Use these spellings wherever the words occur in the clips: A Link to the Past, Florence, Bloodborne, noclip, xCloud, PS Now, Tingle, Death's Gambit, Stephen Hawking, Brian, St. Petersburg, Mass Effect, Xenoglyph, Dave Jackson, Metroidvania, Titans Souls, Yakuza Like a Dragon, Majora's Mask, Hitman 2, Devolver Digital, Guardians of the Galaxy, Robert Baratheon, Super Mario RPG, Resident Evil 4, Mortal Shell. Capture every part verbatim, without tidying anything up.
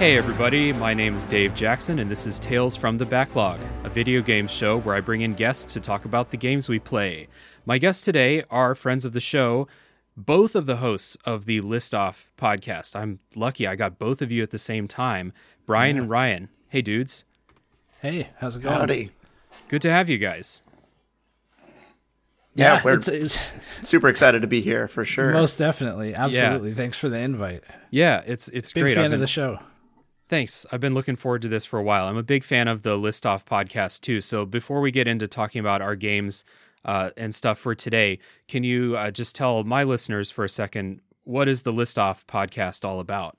Hey everybody, my name is Dave Jackson and this is Tales from the Backlog, a video game show where I bring in guests to talk about the games we play. My guests today are friends of the show, both of the hosts of the List Off podcast. I'm lucky I got both of you at the same time, Brian yeah. and Ryan. Hey dudes. Hey, how's it going? Howdy. Good to have you guys. Yeah, yeah we're it's, it's, super excited to be here for sure. Most definitely. Absolutely. Yeah. Thanks for the invite. Yeah, it's it's Big great. Big fan I've been... of the show. Thanks. I've been looking forward to this for a while. I'm a big fan of the List Off podcast, too. So before we get into talking about our games uh, and stuff for today, can you uh, just tell my listeners for a second, what is the List Off podcast all about?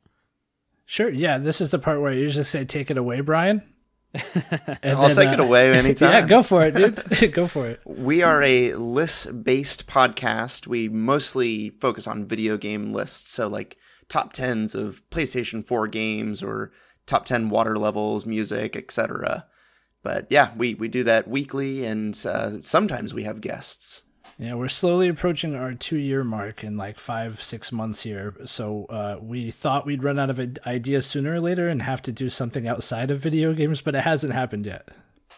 Sure. Yeah, this is the part where I usually say, take it away, Brian. And I'll then, take uh, it away anytime. Yeah, go for it, dude. Go for it. We are a list-based podcast. We mostly focus on video game lists, so like top tens of PlayStation four games or top ten water levels, music, et cetera. But yeah, we, we do that weekly, and uh, sometimes we have guests. Yeah, we're slowly approaching our two-year mark in like five, six months here. So uh, we thought we'd run out of ideas sooner or later and have to do something outside of video games, but it hasn't happened yet.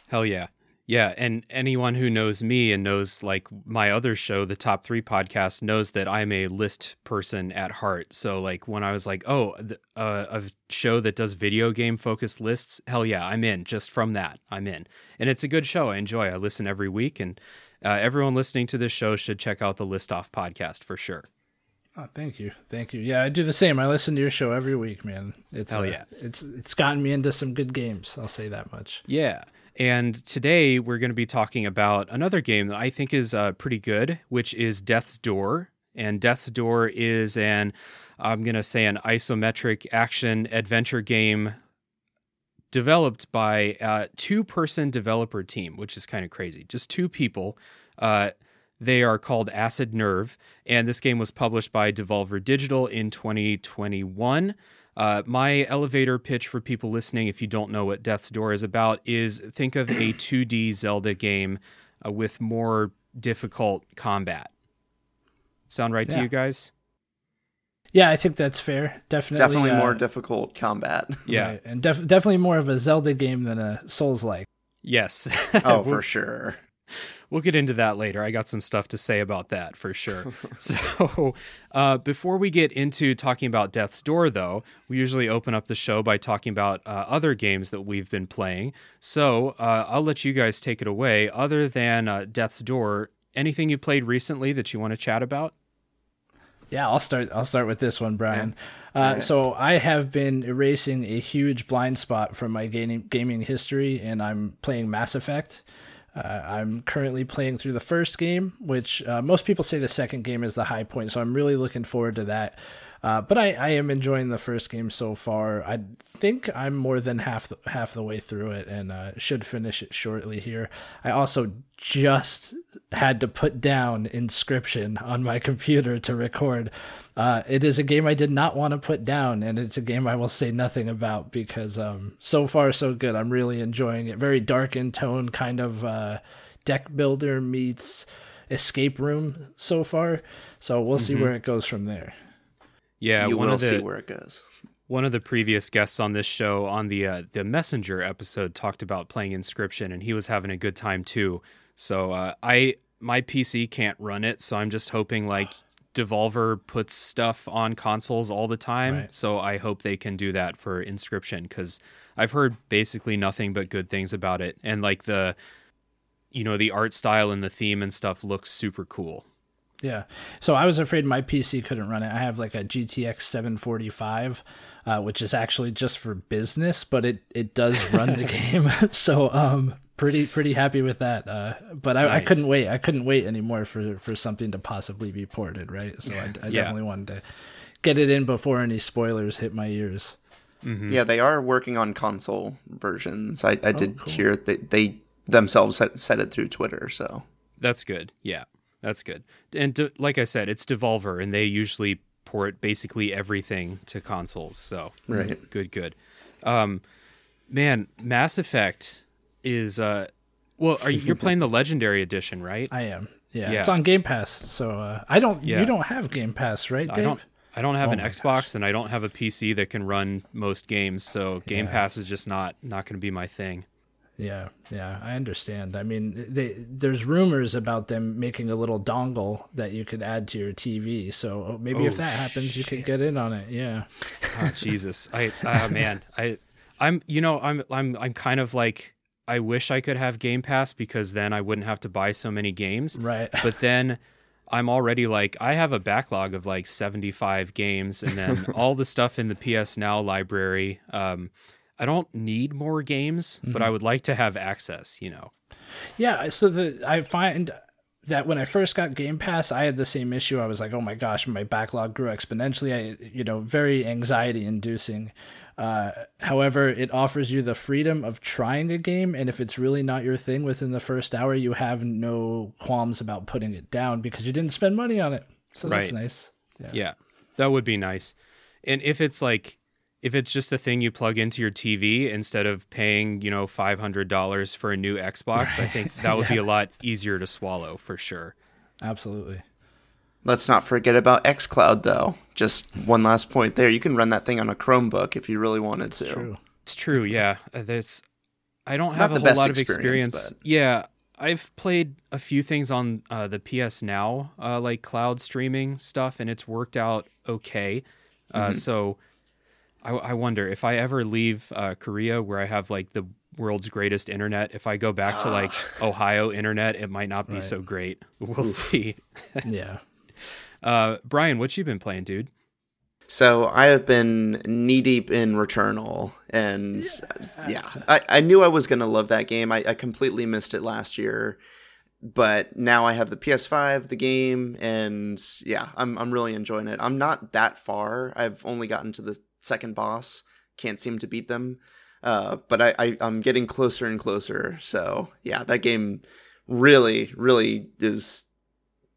Hell yeah. Yeah, and anyone who knows me and knows like my other show, the Top Three Podcast, knows that I'm a list person at heart. So like when I was like, oh, th- uh, a show that does video game focused lists, hell yeah, I'm in. Just from that, I'm in. And it's a good show. I enjoy it. I listen every week, and uh, everyone listening to this show should check out the List Off podcast for sure. Oh, thank you. Thank you. Yeah, I do the same. I listen to your show every week, man. It's, hell yeah. Uh, it's, it's gotten me into some good games. I'll say that much. Yeah. And today we're going to be talking about another game that I think is uh, pretty good, which is Death's Door. And Death's Door is an, I'm going to say an isometric action adventure game developed by a two-person developer team, which is kind of crazy. Just two people. Uh, they are called Acid Nerve. And this game was published by Devolver Digital in twenty twenty-one. Uh, my elevator pitch for people listening, if you don't know what Death's Door is about, is think of a two D Zelda game uh, with more difficult combat. Sound right yeah. to you guys? Yeah, I think that's fair. Definitely, definitely uh, more difficult combat. Yeah, right. And def- definitely more of a Zelda game than a Souls-like. Yes. Oh, for sure. We'll get into that later. I got some stuff to say about that for sure. So uh, before we get into talking about Death's Door, though, we usually open up the show by talking about uh, other games that we've been playing. So uh, I'll let you guys take it away. Other than uh, Death's Door, anything you played recently that you want to chat about? Yeah, I'll start. I'll start with this one, Brian. Yeah. Uh, yeah. So I have been erasing a huge blind spot from my gaming gaming history, and I'm playing Mass Effect. Uh, I'm currently playing through the first game, which uh, most people say the second game is the high point, so I'm really looking forward to that. Uh, but I, I am enjoying the first game so far. I think I'm more than half the, half the way through it and uh, should finish it shortly here. I also just had to put down Inscryption on my computer to record. Uh, it is a game I did not want to put down, and it's a game I will say nothing about because um, so far so good. I'm really enjoying it. Very dark in tone, kind of uh, deck builder meets escape room so far. So we'll mm-hmm. see where it goes from there. Yeah, you one will of the, see where it goes. One of the previous guests on this show on the uh, the Messenger episode talked about playing Inscryption, and he was having a good time too. So uh, I my P C can't run it, so I'm just hoping like Devolver puts stuff on consoles all the time. Right. So I hope they can do that for Inscryption because I've heard basically nothing but good things about it, and like the you know the art style and the theme and stuff looks super cool. Yeah. So I was afraid my P C couldn't run it. I have like a G T X seven forty-five, uh, which is actually just for business, but it, it does run the game. So um, pretty pretty happy with that. Uh, but I, nice. I couldn't wait. I couldn't wait anymore for, for something to possibly be ported, right? So I, I yeah. definitely wanted to get it in before any spoilers hit my ears. Mm-hmm. Yeah, they are working on console versions. I, I oh, did cool. hear that they themselves said it through Twitter. So that's good. Yeah. That's good. And de- like I said, it's Devolver, and they usually port basically everything to consoles. So right. good, good. Um, man, Mass Effect is... Uh, well, are you, you're playing the Legendary Edition, right? I am. Yeah. yeah. It's on Game Pass. So uh, I don't... Yeah. You don't have Game Pass, right, Dave? I don't, I don't have oh an Xbox gosh. and I don't have a P C that can run most games, so Game yeah. Pass is just not not going to be my thing. Yeah, yeah, I understand. I mean, they, there's rumors about them making a little dongle that you could add to your T V. So maybe oh, if that happens, shit. you could get in on it. Yeah. Oh, Jesus, I uh, man, I I'm you know I'm I'm I'm kind of like I wish I could have Game Pass because then I wouldn't have to buy so many games. Right. But then I'm already like, I have a backlog of like seventy-five games, and then all the stuff in the P S Now library. Um, I don't need more games, mm-hmm. but I would like to have access, you know? Yeah. So the, I find that when I first got Game Pass, I had the same issue. I was like, oh my gosh, my backlog grew exponentially. I, you know, very anxiety inducing. Uh, however, it offers you the freedom of trying a game, and if it's really not your thing within the first hour, you have no qualms about putting it down because you didn't spend money on it. So right. that's nice. Yeah. yeah, that would be nice. And if it's like, if it's just a thing you plug into your T V instead of paying, you know, five hundred dollars for a new Xbox, right. I think that would yeah. be a lot easier to swallow for sure. Absolutely. Let's not forget about xCloud, though. Just one last point there. You can run that thing on a Chromebook if you really wanted to. It's true. It's true, yeah. There's, I don't have not a whole lot of experience. experience. Yeah, I've played a few things on uh, the P S Now, uh, like cloud streaming stuff, and it's worked out okay. Uh, mm-hmm. So I, I wonder if I ever leave uh, Korea, where I have like the world's greatest internet, if I go back to like Ohio internet, it might not be right. so great. We'll Oof. see. Yeah. Uh, Brian, what you been playing, dude? So I have been knee deep in Returnal, and yeah, yeah I, I knew I was going to love that game. I, I completely missed it last year, but now I have the P S five, the game, and yeah, I'm I'm really enjoying it. I'm not that far. I've only gotten to the second boss. Can't seem to beat them, uh, but I, I I'm getting closer and closer. So yeah, that game really, really is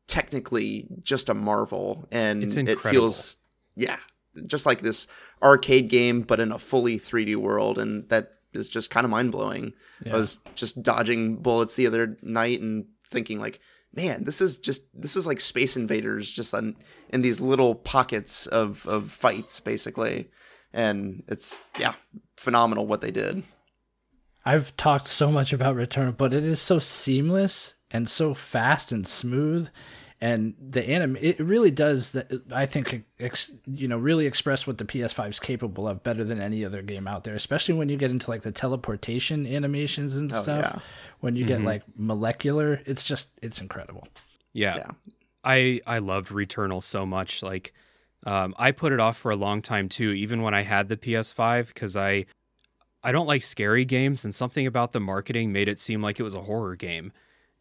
technically just a marvel, and it's incredible. It feels yeah just like this arcade game but in a fully three D world, and that is just kind of mind-blowing. yeah. I was just dodging bullets the other night and thinking like, man, this is just this is like Space Invaders, just on, in these little pockets of of fights basically, and it's yeah phenomenal what they did. I've talked so much about Return, but it is so seamless and so fast and smooth, and the anime, it really does that. I think ex, you know really express what the P S five is capable of better than any other game out there, especially when you get into like the teleportation animations and stuff. Oh, yeah. When you mm-hmm. get like molecular, it's just it's incredible. Yeah. yeah. I I loved Returnal so much. Like um, I put it off for a long time too, even when I had the P S five, because I I don't like scary games, and something about the marketing made it seem like it was a horror game.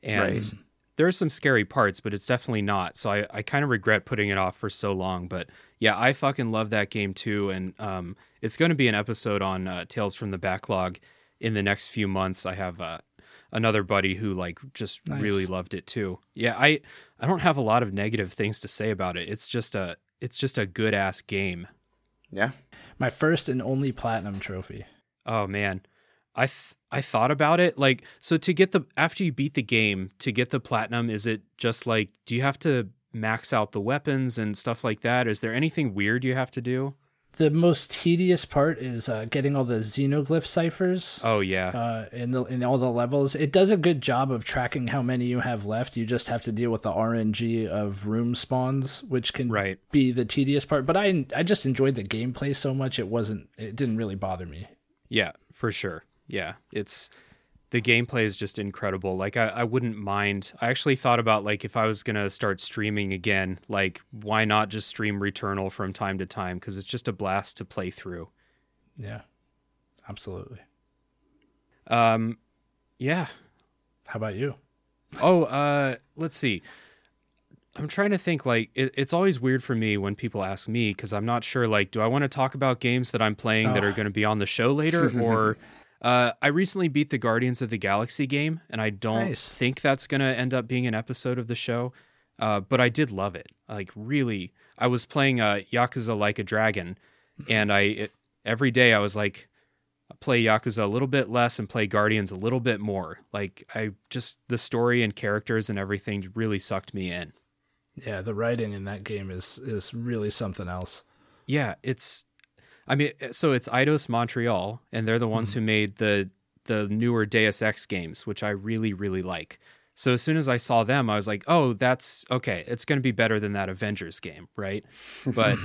And right. there's some scary parts, but it's definitely not. So I, I kind of regret putting it off for so long. But yeah, I fucking love that game too. And um, it's going to be an episode on uh, Tales from the Backlog in the next few months. I have uh, another buddy who like just nice. really loved it too. Yeah, I I don't have a lot of negative things to say about it. It's just a it's just a good ass game. Yeah, my first and only platinum trophy. Oh man. I th- I thought about it, like, so to get the, after you beat the game, to get the platinum, is it just like, do you have to max out the weapons and stuff like that? Is there anything weird you have to do? The most tedious part is uh, getting all the xenoglyph ciphers. Oh yeah. Uh, in the in all the levels, it does a good job of tracking how many you have left. You just have to deal with the R N G of room spawns, which can right. be the tedious part. But I I just enjoyed the gameplay so much, it wasn't it didn't really bother me. Yeah, for sure. Yeah, it's the gameplay is just incredible. Like I, I wouldn't mind. I actually thought about like if I was going to start streaming again, like why not just stream Returnal from time to time? Because it's just a blast to play through. Yeah, absolutely. Um, yeah. How about you? Oh, uh, let's see. I'm trying to think, like, it, it's always weird for me when people ask me, because I'm not sure, like, do I want to talk about games that I'm playing oh. that are going to be on the show later or... Uh, I recently beat the Guardians of the Galaxy game, and I don't nice. think that's going to end up being an episode of the show, uh, but I did love it. Like, really, I was playing uh, Yakuza Like a Dragon, and I it, every day I was like, play Yakuza a little bit less and play Guardians a little bit more. Like, I just, the story and characters and everything really sucked me in. Yeah, the writing in that game is is really something else. Yeah, it's, I mean, so it's Eidos Montreal, and they're the ones mm-hmm. who made the the newer Deus Ex games, which I really, really like. So as soon as I saw them, I was like, oh, that's okay. It's going to be better than that Avengers game, right? But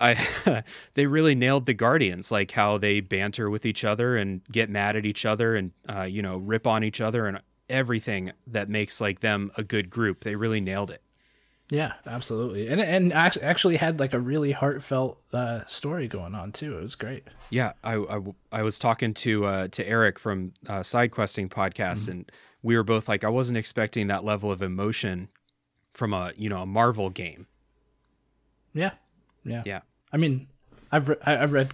I they really nailed the Guardians, like how they banter with each other and get mad at each other and, uh, you know, rip on each other and everything that makes like them a good group. They really nailed it. Yeah, absolutely. And and actually had like a really heartfelt uh, story going on too. It was great. Yeah, I, I, I was talking to uh, to Eric from uh, Side Questing Podcast, mm-hmm. and we were both like, I wasn't expecting that level of emotion from a, you know, a Marvel game. Yeah, yeah, yeah. I mean, I've re- I've read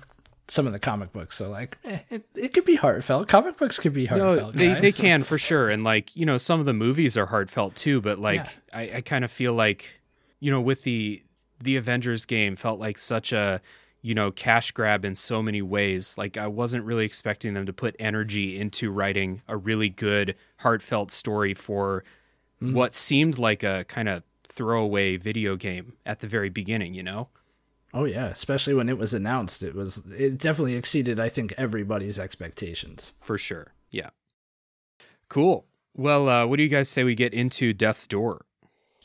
some of the comic books, so like eh, it it could be heartfelt. Comic books could be heartfelt. No, they guys. they can for sure, and like, you know, some of the movies are heartfelt too. But like, yeah. I, I kind of feel like, you know, with the the Avengers game felt like such a, you know, cash grab in so many ways. Like I wasn't really expecting them to put energy into writing a really good heartfelt story for mm. what seemed like a kind of throwaway video game at the very beginning, you know. Oh yeah, especially when it was announced, it was it definitely exceeded, I think, everybody's expectations. For sure. Yeah. Cool. Well, uh, what do you guys say we get into Death's Door?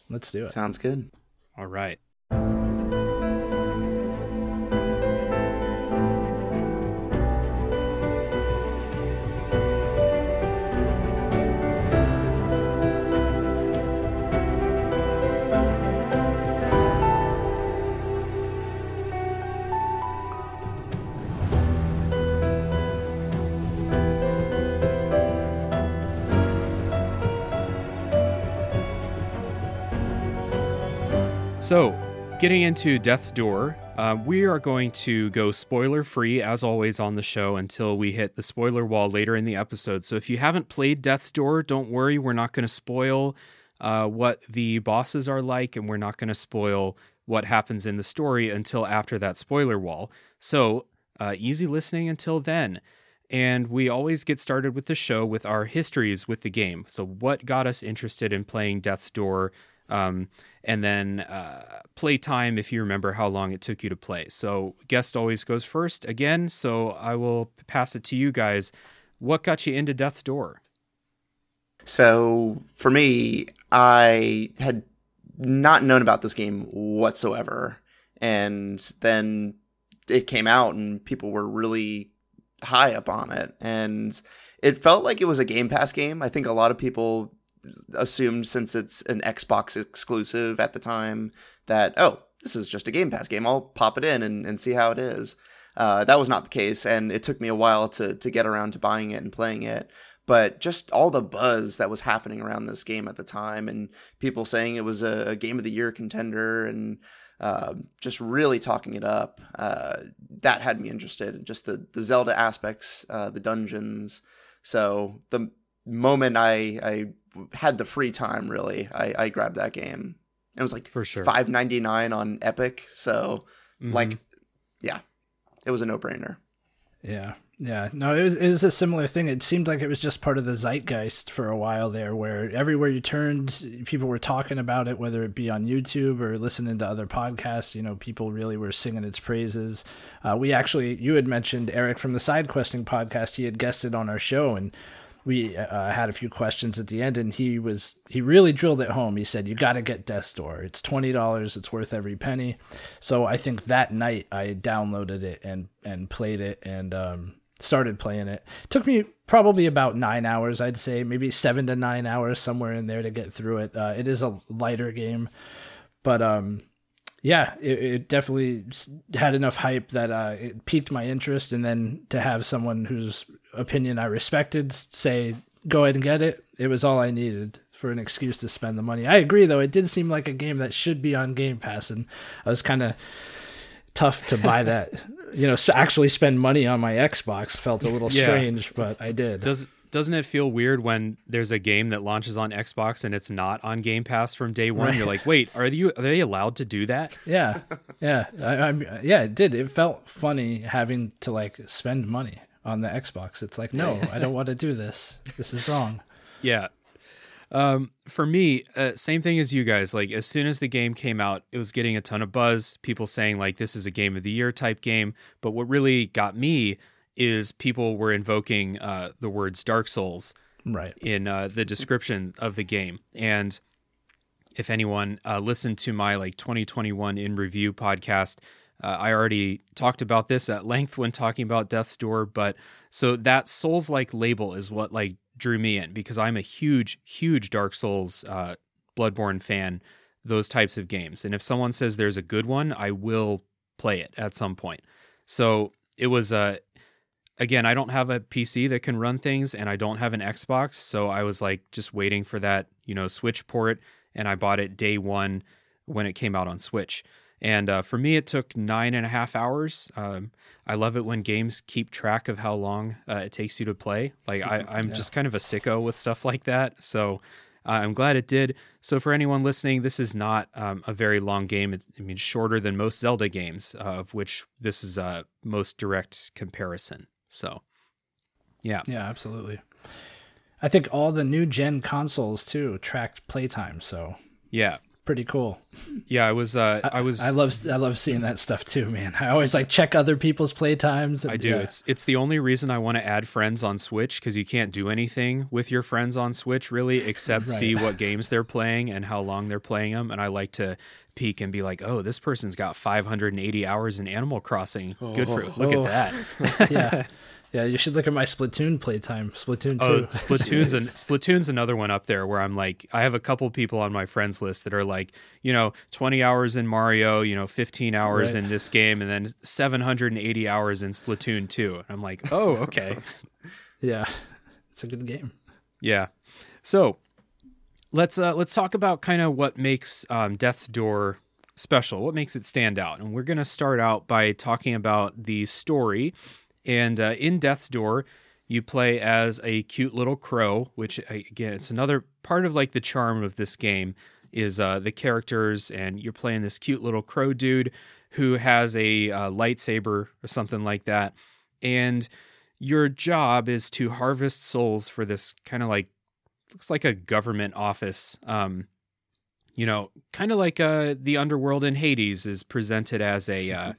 Let's do it. Sounds good. All right. So, getting into Death's Door, uh, we are going to go spoiler-free, as always, on the show until we hit the spoiler wall later in the episode. So if you haven't played Death's Door, don't worry. We're not going to spoil uh, what the bosses are like, and we're not going to spoil what happens in the story until after that spoiler wall. So uh, easy listening until then. And we always get started with the show with our histories with the game. So what got us interested in playing Death's Door? Um, and then uh, play time, if you remember how long it took you to play. So guest always goes first again, so I will pass it to you guys. What got you into Death's Door? So for me, I had not known about this game whatsoever. And then it came out and people were really high up on it. And it felt like it was a Game Pass game. I think a lot of people assumed, since it's an Xbox exclusive at the time, that, oh, this is just a Game Pass game, I'll pop it in and, and see how it is. Uh, that was not the case, and it took me a while to to get around to buying it and playing it. But just all the buzz that was happening around this game at the time, and people saying it was a, a Game of the Year contender, and uh, just really talking it up, uh, that had me interested. Just the, the Zelda aspects, uh, the dungeons. So the moment I... I had the free time, really, I, I grabbed that game. It was like, for sure, five ninety-nine on Epic, so mm-hmm. like, yeah, it was a no-brainer. Yeah, yeah. No, it was it was a similar thing. It seemed like it was just part of the zeitgeist for a while there, where everywhere you turned, people were talking about it, whether it be on YouTube or listening to other podcasts. You know, people really were singing its praises. Uh, we actually, you had mentioned Eric from the Side Questing Podcast. He had guested on our show, and we uh, had a few questions at the end, and he was he really drilled it home. He said, you got to get Death's Door. It's twenty dollars. It's worth every penny. So I think that night I downloaded it and, and played it and um, started playing it. It took me probably about nine hours, I'd say, maybe seven to nine hours, somewhere in there, to get through it. Uh, it is a lighter game, but um, yeah, it, it definitely had enough hype that uh, it piqued my interest. And then to have someone who's opinion I respected say go ahead and get it, it was all I needed for an excuse to spend the money. I agree, though, it did seem like a game that should be on Game Pass, and I was kind of tough to buy that, you know, actually spend money on my Xbox. Felt a little yeah. strange, but I did. Does, doesn't it feel weird when there's a game that launches on Xbox and it's not on Game Pass from day one? Right. You're like, wait, are you are they allowed to do that? Yeah, yeah, I, I, yeah, it did. It felt funny having to, like, spend money on the Xbox. It's like, no, I don't want to do this. This is wrong. Yeah. Um, for me, uh, same thing as you guys. Like, as soon as the game came out, it was getting a ton of buzz. People saying, like, this is a game of the year type game. But what really got me is people were invoking uh, the words Dark Souls right. in uh, the description of the game. And if anyone uh, listened to my, like, twenty twenty-one in review podcast, uh, I already talked about this at length when talking about Death's Door. But so that Souls-like label is what, like, drew me in, because I'm a huge, huge Dark Souls, uh, Bloodborne fan, those types of games. And if someone says there's a good one, I will play it at some point. So it was, uh, again, I don't have a P C that can run things, and I don't have an Xbox. So I was like just waiting for that, you know, Switch port. And I bought it day one when it came out on Switch. And uh, for me, it took nine and a half hours. Um, I love it when games keep track of how long uh, it takes you to play. Like I, I'm yeah. just kind of a sicko with stuff like that. So uh, I'm glad it did. So for anyone listening, this is not um, a very long game. It's, I mean, shorter than most Zelda games, uh, of which this is a uh, most direct comparison. So, yeah. Yeah, absolutely. I think all the new gen consoles, too, tracked playtime. So, yeah. Pretty cool. Yeah, I was. Uh, I, I was. I love. I love seeing that stuff too, man. I always like check other people's playtimes. And, I do. Yeah. It's it's the only reason I want to add friends on Switch, because you can't do anything with your friends on Switch really, except right. see what games they're playing and how long they're playing them. And I like to peek and be like, "Oh, this person's got five hundred eighty hours in Animal Crossing. Oh, good for oh, look oh. at that." yeah. Yeah, you should look at my Splatoon playtime. Splatoon two. Oh, Splatoon's, an, Splatoon's another one up there where I'm like, I have a couple people on my friends list that are like, you know, twenty hours in Mario, you know, fifteen hours right. in this game, and then seven hundred eighty hours in Splatoon two. And I'm like, oh, okay. yeah, it's a good game. Yeah. So let's uh, let's talk about kind of what makes um, Death's Door special, what makes it stand out. And we're going to start out by talking about the story. And uh, in Death's Door, you play as a cute little crow, which, again, it's another part of, like, the charm of this game is uh, the characters, and you're playing this cute little crow dude who has a uh, lightsaber or something like that. And your job is to harvest souls for this kind of, like, looks like a government office, um, you know, kind of like uh, the underworld in Hades is presented as a... Uh,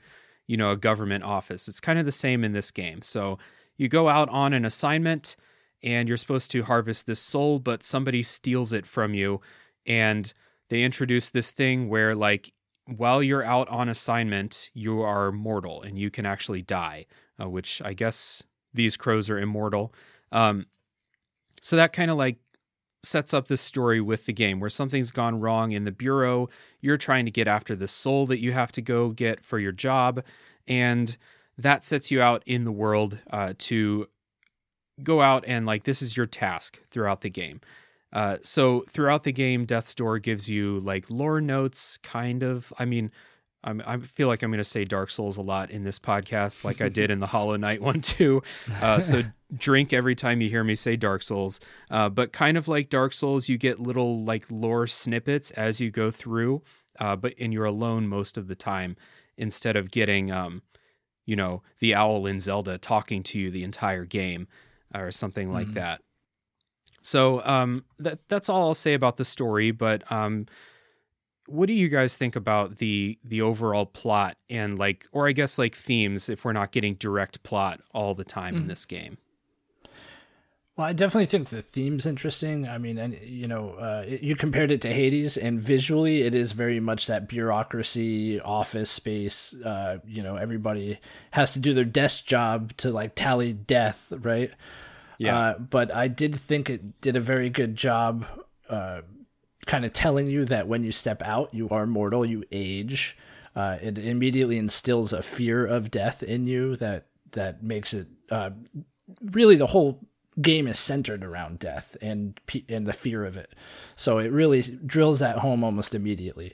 you know, a government office. It's kind of the same in this game. So you go out on an assignment and you're supposed to harvest this soul, but somebody steals it from you. And they introduce this thing where, like, while you're out on assignment, you are mortal and you can actually die, uh, which I guess these crows are immortal. Um, so that kind of, like, sets up this story with the game where something's gone wrong in the bureau. You're trying to get after the soul that you have to go get for your job. And that sets you out in the world uh, to go out and, like, this is your task throughout the game. Uh, so throughout the game, Death's Door gives you, like, lore notes, kind of. I mean, I'm, I feel like I'm going to say Dark Souls a lot in this podcast, like I did in the Hollow Knight one too. Uh, so drink every time you hear me say Dark Souls. Uh, but kind of like Dark Souls, you get little, like, lore snippets as you go through, uh, but and you're alone most of the time instead of getting, um, you know, the owl in Zelda talking to you the entire game or something like mm. that. So um, that that's all I'll say about the story, but... Um, what do you guys think about the the overall plot and, like, or I guess, like, themes if we're not getting direct plot all the time mm. in this game? Well, I definitely think the theme's interesting. I mean, and you know, uh, you compared it to Hades, and visually it is very much that bureaucracy, office space. Uh, you know, everybody has to do their desk job to, like, tally death, right? Yeah. Uh, but I did think it did a very good job uh kind of telling you that when you step out, you are mortal, you age. Uh, it immediately instills a fear of death in you that that makes it uh, really the whole game is centered around death and and the fear of it. So it really drills that home almost immediately.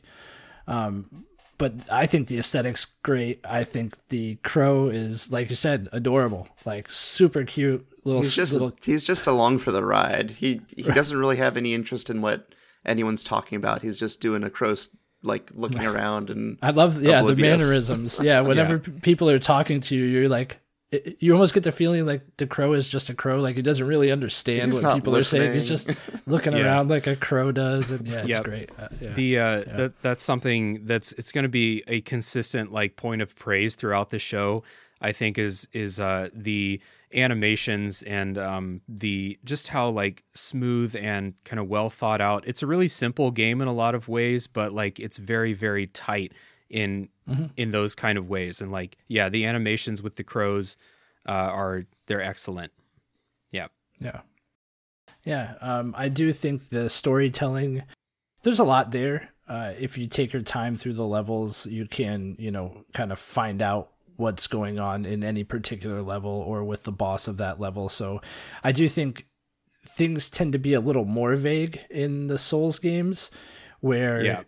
Um, but I think the aesthetic's great. I think the crow is, like you said, adorable, like super cute little. He's just little... he's just along for the ride. He he right. doesn't really have any interest in what anyone's talking about. He's just doing a crow, like, looking around, and I love yeah oblivious. The mannerisms. Yeah, whenever yeah. people are talking to you, you're like, it, you almost get the feeling like the crow is just a crow. Like he doesn't really understand he's what people listening. are saying. He's just looking yeah. around like a crow does. And yeah, it's yep. great. Uh, yeah. The, uh, yeah. that, that's something that's, it's going to be a consistent like point of praise throughout the show, I think is, is, uh, the animations and, um, the, just how like smooth and kind of well thought out. It's a really simple game in a lot of ways, but like, it's very, very tight in, mm-hmm. in those kind of ways. And like, yeah, the animations with the crows, uh, are, they're excellent. Yeah. Yeah. Yeah. Um, I do think the storytelling, there's a lot there. Uh, if you take your time through the levels, you can, you know, kind of find out what's going on in any particular level or with the boss of that level. So I do think things tend to be a little more vague in the Souls games where yeah.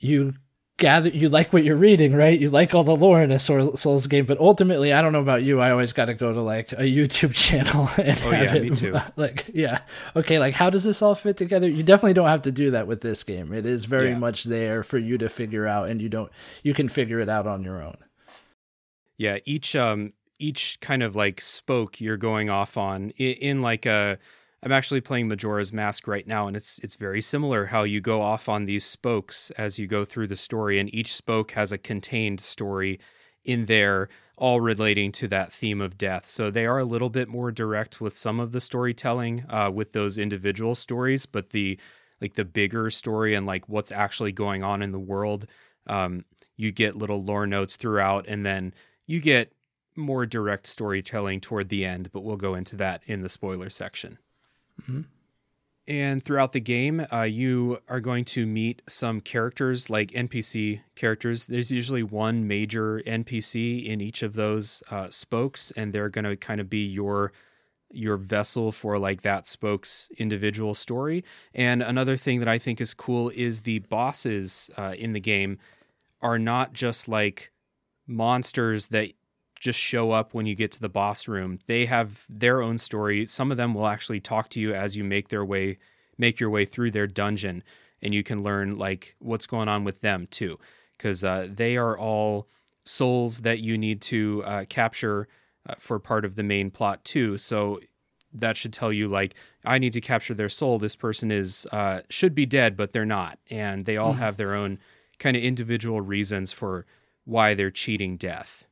you gather, you like what you're reading, right? You like all the lore in a Souls game, but ultimately, I don't know about you. I always got to go to like a YouTube channel and oh, have yeah, it, me too. like, yeah. Okay. Like how does this all fit together? You definitely don't have to do that with this game. It is very yeah. much there for you to figure out and you don't, you can figure it out on your own. Yeah, each um each kind of like spoke you're going off on in, in like a I'm actually playing Majora's Mask right now, and it's it's very similar how you go off on these spokes as you go through the story, and each spoke has a contained story in there, all relating to that theme of death. So they are a little bit more direct with some of the storytelling uh, with those individual stories, but the like the bigger story and like what's actually going on in the world, um, you get little lore notes throughout, and then you get more direct storytelling toward the end, but we'll go into that in the spoiler section. Mm-hmm. And throughout the game, uh, you are going to meet some characters, like N P C characters. There's usually one major N P C in each of those uh, spokes, and they're going to kind of be your your vessel for like that spoke's individual story. And another thing that I think is cool is the bosses uh, in the game are not just like monsters that just show up when you get to the boss room. They have their own story. Some of them will actually talk to you as you make their way, make your way through their dungeon, and you can learn like what's going on with them too, because uh, they are all souls that you need to uh, capture uh, for part of the main plot too. So that should tell you like, I need to capture their soul. This person is uh, should be dead, but they're not, and they all mm. have their own kind of individual reasons for why they're cheating death.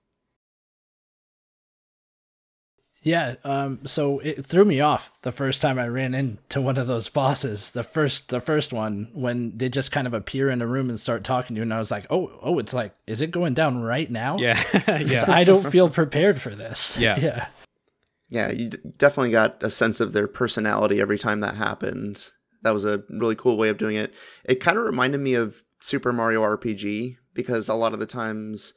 Yeah, um, so it threw me off the first time I ran into one of those bosses, the first the first one, when they just kind of appear in a room and start talking to you, and I was like, oh, oh, it's like, is it going down right now? Yeah. yeah. I don't feel prepared for this. Yeah. yeah. Yeah, you definitely got a sense of their personality every time that happened. That was a really cool way of doing it. It kind of reminded me of Super Mario R P G, because a lot of the times,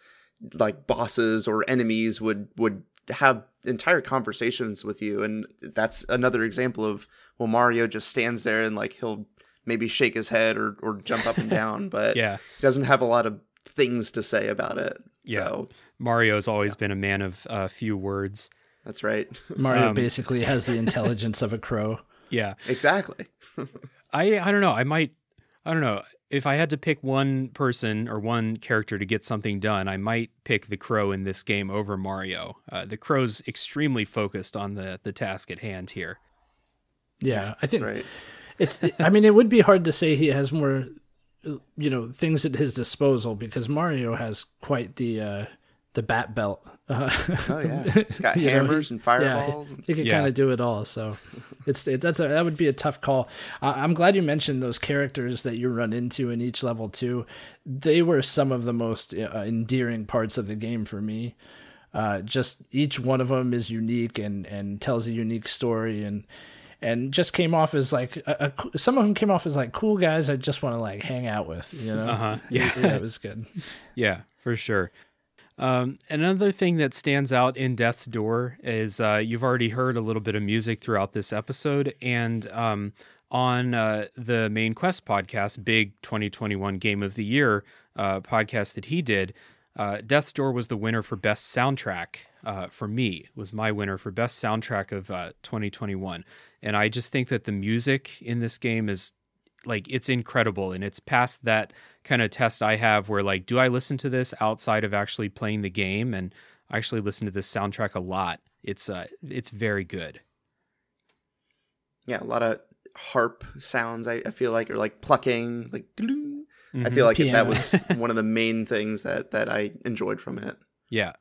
like, bosses or enemies would would have entire conversations with you, and that's another example of, well, Mario just stands there and like he'll maybe shake his head or or jump up and down, but yeah, he doesn't have a lot of things to say about it. Yeah, so Mario's always yeah. been a man of a uh, few words. That's right. Mario um, basically has the intelligence of a crow. Yeah, exactly. I I don't know. I might. I don't know. If I had to pick one person or one character to get something done, I might pick the Crow in this game over Mario. Uh, the Crow's extremely focused on the the task at hand here. Yeah, I think right. it's. It, I mean, it would be hard to say he has more, you know, things at his disposal, because Mario has quite the uh, the bat belt. Uh, oh yeah, he's got hammers know, and fireballs. Yeah, he, he can yeah. kind of do it all. So. It's it, that's a, that would be a tough call. Uh, I'm glad you mentioned those characters that you run into in each level too. They were some of the most uh, endearing parts of the game for me. Uh, just each one of them is unique and, and tells a unique story, and and just came off as like a, a, some of them came off as like cool guys I just want to like hang out with. You know, uh-huh. yeah. yeah, it was good. Yeah, for sure. Um, another thing that stands out in Death's Door is uh, you've already heard a little bit of music throughout this episode, and um, on uh, the Main Quest podcast, big twenty twenty-one Game of the Year uh, podcast that he did, uh, Death's Door was the winner for Best Soundtrack uh, for me, was my winner for Best Soundtrack of uh, twenty twenty-one, and I just think that the music in this game is like it's incredible, and it's past that kind of test I have where like, do I listen to this outside of actually playing the game? And I actually listen to this soundtrack a lot. It's uh, it's very good. Yeah, a lot of harp sounds, I, I feel like, or like plucking, like mm-hmm, I feel like piano. That was one of the main things that, that I enjoyed from it. Yeah.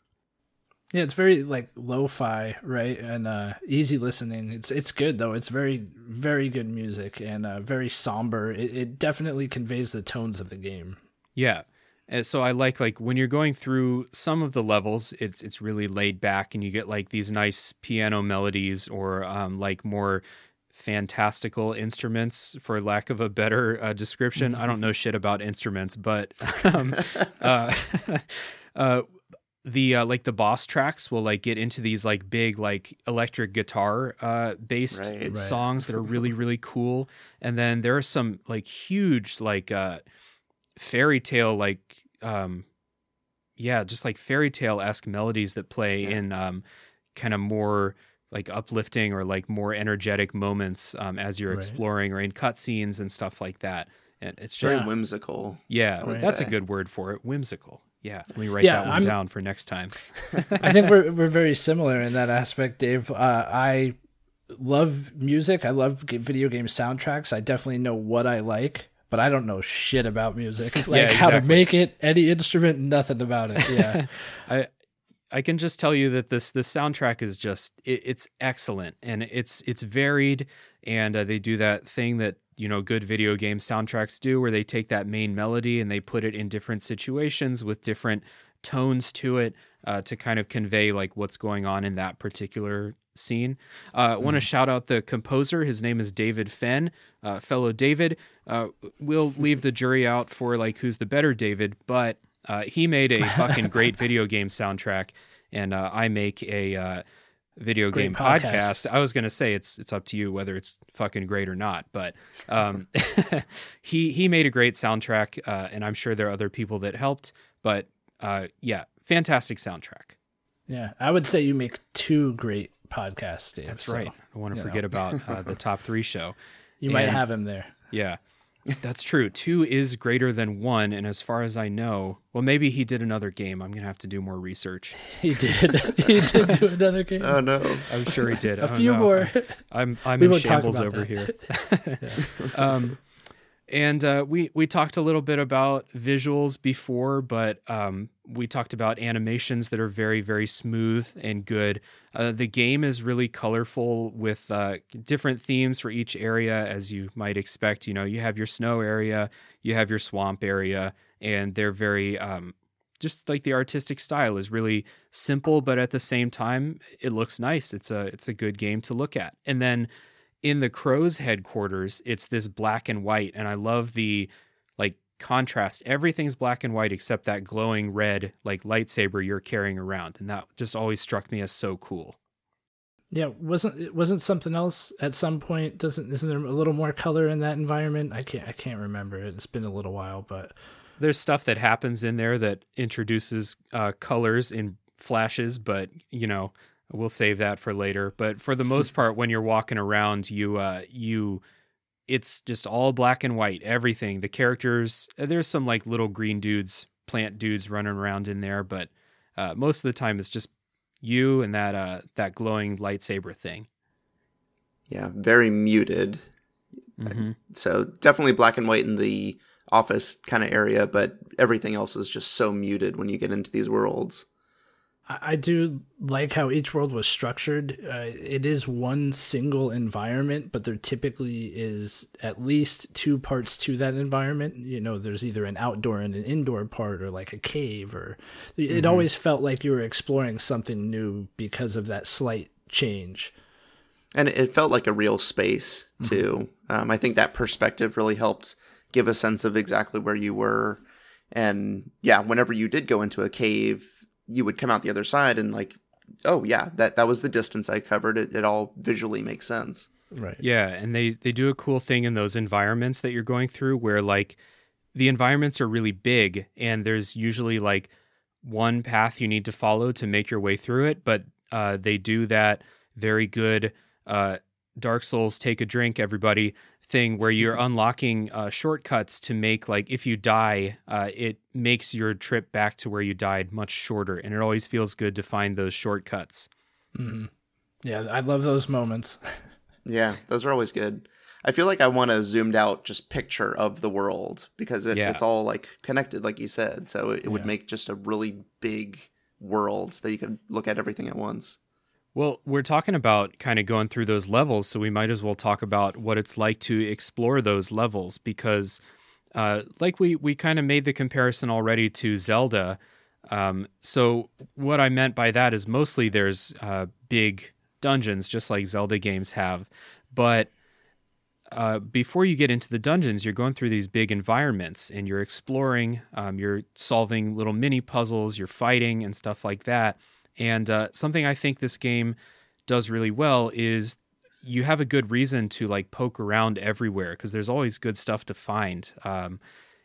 Yeah, it's very like lo-fi, right? And uh, easy listening. It's it's good though. It's very, very good music and uh, very somber. It, it definitely conveys the tones of the game. Yeah. And so I like like when you're going through some of the levels, it's it's really laid back and you get like these nice piano melodies or um, like more fantastical instruments, for lack of a better uh, description. Mm-hmm. I don't know shit about instruments, but um, uh, uh, the uh, like the boss tracks will like get into these like big like electric guitar uh, based right, songs right. that are really really cool. And then there are some like huge like uh, fairy tale like um, yeah just like fairy tale esque melodies that play yeah. in um, kind of more like uplifting or like more energetic moments um, as you're right. exploring or in cutscenes and stuff like that. And it's just very whimsical. Yeah, right. That's a good word for it. Whimsical. Yeah, let me write yeah, that one I'm, down for next time. I think we're we're very similar in that aspect, Dave. Uh, I love music. I love video game soundtracks. I definitely know what I like, but I don't know shit about music. Like yeah, exactly. How to make it, any instrument, nothing about it. Yeah, I I can just tell you that this the soundtrack is just it, it's excellent and it's it's varied, and uh, they do that thing that, you know, good video game soundtracks do, where they take that main melody and they put it in different situations with different tones to it uh, to kind of convey like what's going on in that particular scene. Uh, I want to mm. shout out the composer. His name is David Fenn, uh, fellow David. Uh, we'll leave the jury out for like who's the better David, but uh, he made a fucking great video game soundtrack, and uh, I make a uh, video great game podcast. podcast. I was going to say it's it's up to you whether it's fucking great or not, but um, he he made a great soundtrack, uh, and I'm sure there are other people that helped, but uh, yeah, fantastic soundtrack. Yeah, I would say you make two great podcasts, Dave. That's right. So, I want to forget know. about uh, the top three show. You and, might have him there. Yeah, that's true. Two is greater than one, and as far as I know, well, maybe he did another game. I'm going to have to do more research. He did. He did do another game. Oh, no. I'm sure he did. A oh, few no. more. I'm I'm we in shambles over that. Here. yeah. um, and uh, we, we talked a little bit about visuals before, but um, we talked about animations that are very, very smooth and good. Uh, the game is really colorful with uh, different themes for each area, as you might expect. You know, you have your snow area, you have your swamp area, and they're very um, just like the artistic style is really simple, but at the same time, it looks nice. It's a it's a good game to look at. And then in the Crow's headquarters, it's this black and white, and I love the like contrast. Everything's black and white except that glowing red like lightsaber you're carrying around, and that just always struck me as so cool. Yeah, wasn't it wasn't something else at some point? Doesn't isn't there a little more color in that environment? I can't I can't remember it. It's been a little while, but there's stuff that happens in there that introduces uh, colors in flashes, but you know. We'll save that for later. But for the most part, when you're walking around, you, uh, you, it's just all black and white, everything, the characters, there's some like little green dudes, plant dudes running around in there. But, uh, most of the time it's just you and that, uh, that glowing lightsaber thing. Yeah. Very muted. Mm-hmm. So definitely black and white in the office kind of area, but everything else is just so muted when you get into these worlds. I do like how each world was structured. Uh, it is one single environment, but there typically is at least two parts to that environment. You know, there's either an outdoor and an indoor part or like a cave, or it mm-hmm. always felt like you were exploring something new because of that slight change. And it felt like a real space too. Mm-hmm. Um, I think that perspective really helped give a sense of exactly where you were. And yeah, whenever you did go into a cave, you would come out the other side and like, oh yeah, that, that was the distance I covered. It, it all visually makes sense. Right. Yeah. And they, they do a cool thing in those environments that you're going through where like the environments are really big and there's usually like one path you need to follow to make your way through it. But uh, they do that very good uh, Dark Souls, take a drink, everybody thing where you're unlocking uh, shortcuts to make, like, if you die, uh, it makes your trip back to where you died much shorter. And it always feels good to find those shortcuts. Mm-hmm. Yeah, I love those moments. Yeah, those are always good. I feel like I want a zoomed out just picture of the world because it, yeah. it's all like connected, like you said. So it, it would yeah. make just a really big world that you could look at everything at once. Well, we're talking about kind of going through those levels, so we might as well talk about what it's like to explore those levels because uh, like we, we kind of made the comparison already to Zelda. Um, so what I meant by that is mostly there's uh, big dungeons just like Zelda games have, but uh, before you get into the dungeons, you're going through these big environments and you're exploring, um, you're solving little mini puzzles, you're fighting and stuff like that. And uh, something I think this game does really well is you have a good reason to like poke around everywhere because there's always good stuff to find. Um,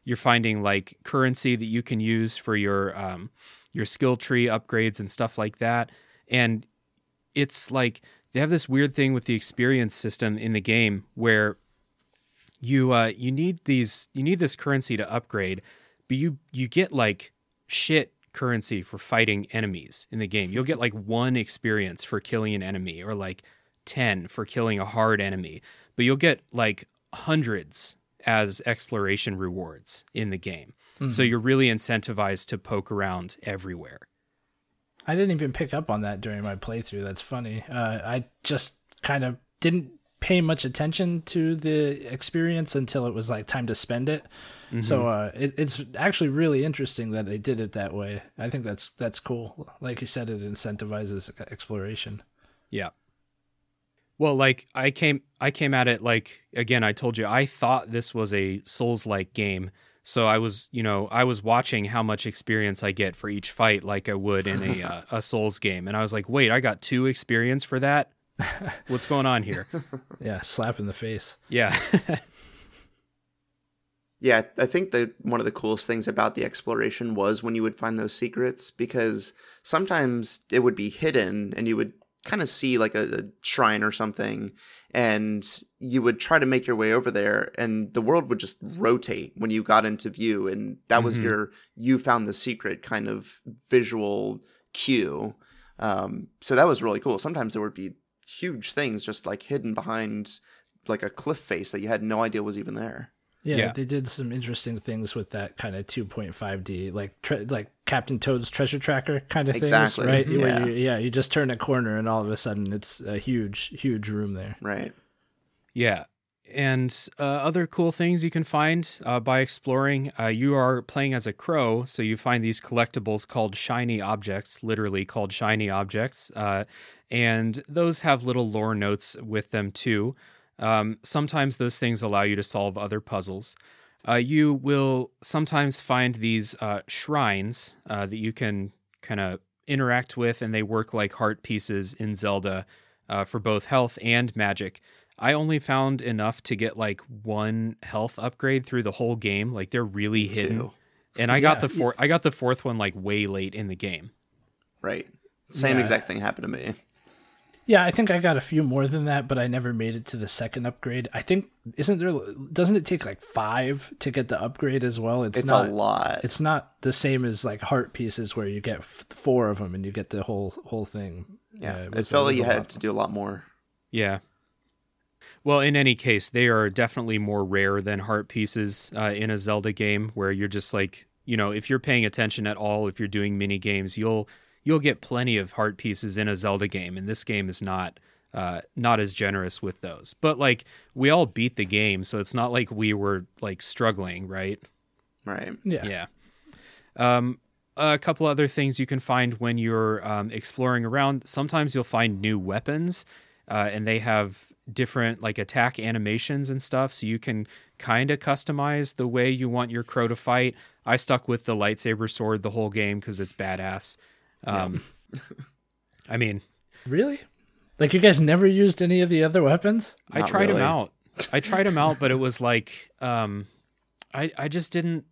you're finding like currency that you can use for your um, your skill tree upgrades and stuff like that. And it's like they have this weird thing with the experience system in the game where you uh, you need these you need this currency to upgrade, but you you get like shit. currency for fighting enemies in the game. You'll get like one experience for killing an enemy or like ten for killing a hard enemy, but you'll get like hundreds as exploration rewards in the game. Mm-hmm. So you're really incentivized to poke around everywhere. I didn't even pick up on that during my playthrough. That's funny. Uh, I just kind of didn't pay much attention to the experience until it was like time to spend it. Mm-hmm. So uh, it, it's actually really interesting that they did it that way. I think that's that's cool. Like you said, it incentivizes exploration. Yeah. Well, like I came I came at it like, again, I told you, I thought this was a Souls-like game. So I was, you know, I was watching how much experience I get for each fight like I would in a, uh, a Souls game. And I was like, wait, I got two experience for that? What's going on here? Yeah, slap in the face. Yeah. Yeah, I think that one of the coolest things about the exploration was when you would find those secrets, because sometimes it would be hidden and you would kind of see like a, a shrine or something and you would try to make your way over there and the world would just rotate when you got into view. And that mm-hmm. was your you found the secret kind of visual cue. Um, so that was really cool. Sometimes there would be huge things just like hidden behind like a cliff face that you had no idea was even there. Yeah, yeah, they did some interesting things with that kind of two point five D, like tre- like Captain Toad's Treasure Tracker kind of exactly. things, right? Mm-hmm. Yeah. You, yeah, you just turn a corner and all of a sudden it's a huge, huge room there. Right. Yeah, and uh, other cool things you can find uh, by exploring. Uh, you are playing as a crow, so you find these collectibles called shiny objects, literally called shiny objects, uh, and those have little lore notes with them too. Um, sometimes those things allow you to solve other puzzles. Uh, you will sometimes find these uh, shrines uh, that you can kind of interact with, and they work like heart pieces in Zelda uh, for both health and magic. I only found enough to get like one health upgrade through the whole game. Like they're really Me hidden, too. And I yeah, got the four- yeah. I got the fourth one like way late in the game. Right. Same yeah. exact thing happened to me. Yeah, I think I got a few more than that, but I never made it to the second upgrade. I think isn't there doesn't it take like five to get the upgrade as well? It's, it's not, a lot. It's not the same as like heart pieces where you get f- four of them and you get the whole whole thing. Yeah, uh, it, was, it felt like you had to do a lot more. Yeah. Well, in any case, they are definitely more rare than heart pieces uh, in a Zelda game where you're just like, you know, if you're paying attention at all, if you're doing mini games, you'll. You'll get plenty of heart pieces in a Zelda game, and this game is not uh, not as generous with those. But like we all beat the game, so it's not like we were like struggling, right? Right. Yeah. Yeah. Um, a couple other things you can find when you're um, exploring around. Sometimes you'll find new weapons, uh, and they have different like attack animations and stuff, so you can kind of customize the way you want your crow to fight. I stuck with the lightsaber sword the whole game because it's badass. Um, I mean, really? Like you guys never used any of the other weapons? Not I tried really. them out. I tried them out, but it was like, um, I, I just didn't,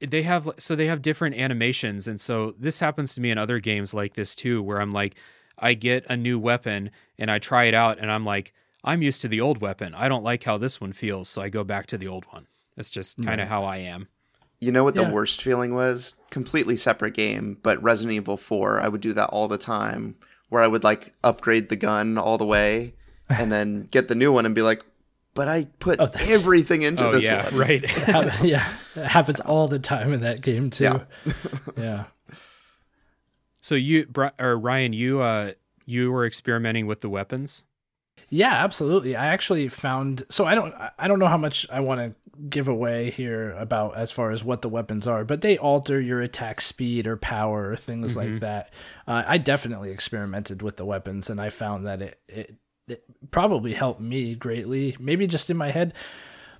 they have, so they have different animations. And so this happens to me in other games like this too, where I'm like, I get a new weapon and I try it out and I'm like, I'm used to the old weapon. I don't like how this one feels, so I go back to the old one. That's just kind of mm. how I am. You know what the yeah. worst feeling was? Completely separate game, but Resident Evil four, I would do that all the time, where I would like upgrade the gun all the way and then get the new one and be like, but I put oh, everything into oh, this yeah, one. Right. Yeah, it happens all the time in that game too. Yeah. yeah. So you, or Ryan, you, uh, you were experimenting with the weapons? Yeah, absolutely. I actually found, so I don't, I don't know how much I want to give away here about as far as what the weapons are, but they alter your attack speed or power or things mm-hmm. like that. Uh, I definitely experimented with the weapons, and I found that it, it, it probably helped me greatly, maybe just in my head.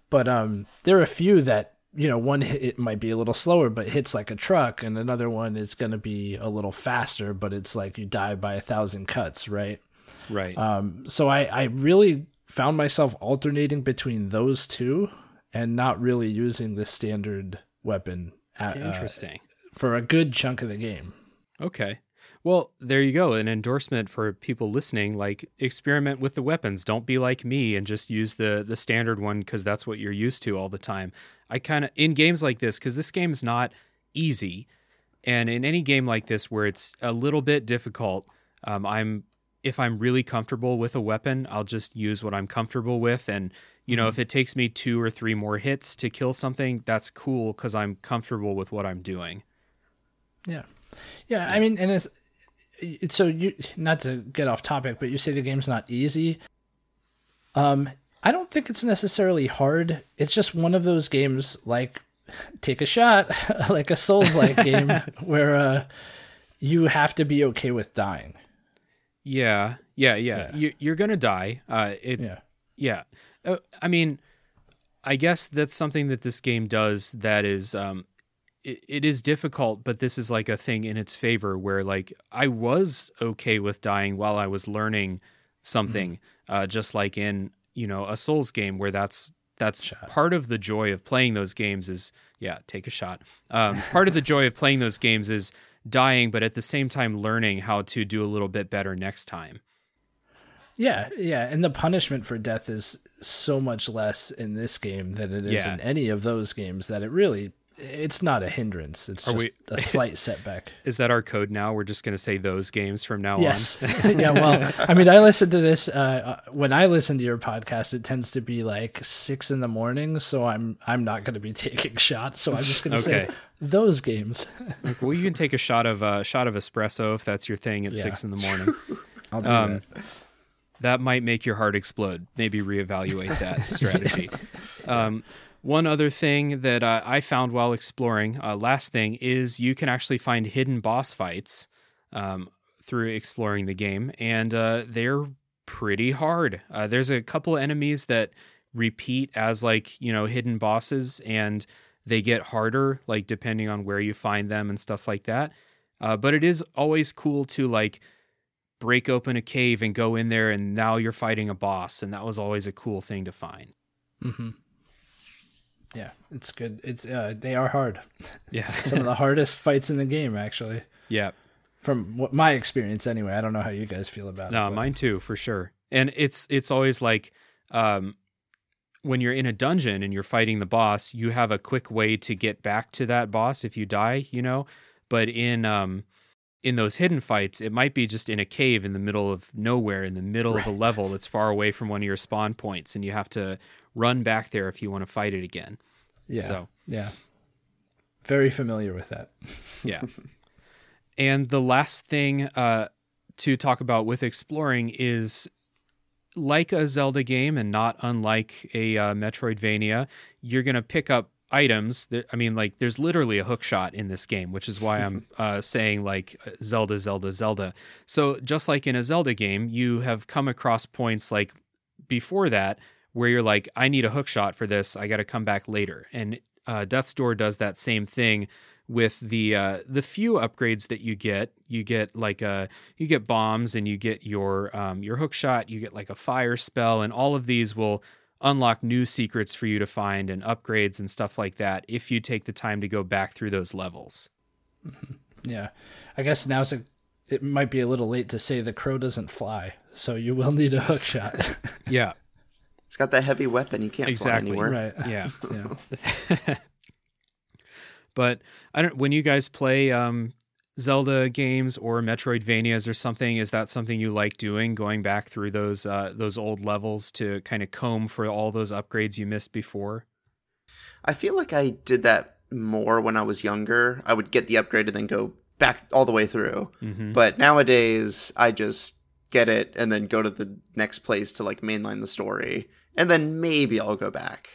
But um, there are a few that, you know, one hit, it might be a little slower, but hits like a truck, and another one is going to be a little faster, but it's like you die by a thousand cuts, right? Right. Um, so I, I really found myself alternating between those two and not really using the standard weapon at, Interesting. Uh, for a good chunk of the game. Okay. Well, there you go. An endorsement for people listening, like, experiment with the weapons. Don't be like me and just use the, the standard one because that's what you're used to all the time. I kind of, in games like this, because this game's not easy, and in any game like this where it's a little bit difficult, um, I'm if I'm really comfortable with a weapon, I'll just use what I'm comfortable with. And, you know, mm-hmm. if it takes me two or three more hits to kill something, that's cool because I'm comfortable with what I'm doing. Yeah. Yeah, I mean, and it's, it's so you, not to get off topic, but you say the game's not easy. Um, I don't think it's necessarily hard. It's just one of those games, like, take a shot, like a Souls-like game where uh, you have to be okay with dying. Yeah, yeah, yeah. yeah. You, you're going to die. Uh, it, yeah. Yeah. Uh, I mean, I guess that's something that this game does that is... Um, it is difficult, but this is like a thing in its favor where, like, I was okay with dying while I was learning something, mm-hmm. uh, just like in, you know, a Souls game where that's, that's shot. part of the joy of playing those games is, yeah, take a shot. Um, part of the joy of playing those games is dying, but at the same time learning how to do a little bit better next time. Yeah, yeah, and the punishment for death is so much less in this game than it is yeah. in any of those games that it really... It's not a hindrance. It's Are just we, a slight setback. Is that our code now? We're just going to say those games from now yes. on? Yes. Yeah, well, I mean, I listen to this. Uh, when I listen to your podcast, it tends to be like six in the morning, so I'm I'm not going to be taking shots, so I'm just going to okay. say those games. Like, well, you can take a shot of uh, shot of espresso if that's your thing at yeah. six in the morning. I'll do um, that. That might make your heart explode. Maybe reevaluate that strategy. yeah. Um One other thing that uh, I found while exploring, uh, last thing, is you can actually find hidden boss fights um, through exploring the game, and uh, they're pretty hard. Uh, there's a couple of enemies that repeat as, like, you know, hidden bosses, and they get harder, like, depending on where you find them and stuff like that. Uh, but it is always cool to, like, break open a cave and go in there, and now you're fighting a boss, and that was always a cool thing to find. Mm-hmm. Yeah, it's good. It's uh, they are hard. Yeah, some of the hardest fights in the game, actually. Yeah, from what my experience, anyway. I don't know how you guys feel about no, it. No, mine too, for sure. And it's it's always like, um, when you're in a dungeon and you're fighting the boss, you have a quick way to get back to that boss if you die, you know. But in um, in those hidden fights, it might be just in a cave in the middle of nowhere, in the middle right. of a level that's far away from one of your spawn points, and you have to run back there if you want to fight it again. Yeah. So. Yeah. Very familiar with that. yeah. And the last thing uh, to talk about with exploring is, like a Zelda game and not unlike a uh, Metroidvania, you're going to pick up items that, I mean, like, there's literally a hookshot in this game, which is why I'm uh, saying, like, Zelda, Zelda, Zelda. So just like in a Zelda game, you have come across points like before that where you're like, I need a hookshot for this. I got to come back later. And uh, Death's Door does that same thing with the uh, the few upgrades that you get. You get like a you get bombs, and you get your um, your hookshot. You get like a fire spell, and all of these will unlock new secrets for you to find and upgrades and stuff like that if you take the time to go back through those levels. Mm-hmm. Yeah, I guess now's a, it might be a little late to say the crow doesn't fly. so you will need a hook shot. Yeah. It's got that heavy weapon. You can't exactly. fly anywhere. Right. Yeah. yeah. But I don't. When you guys play um, Zelda games or Metroidvanias or something, is that something you like doing? Going back through those uh, those old levels to kind of comb for all those upgrades you missed before? I feel like I did that more when I was younger. I would get the upgrade and then go back all the way through. Mm-hmm. But nowadays, I just get it and then go to the next place to like mainline the story, and then maybe I'll go back.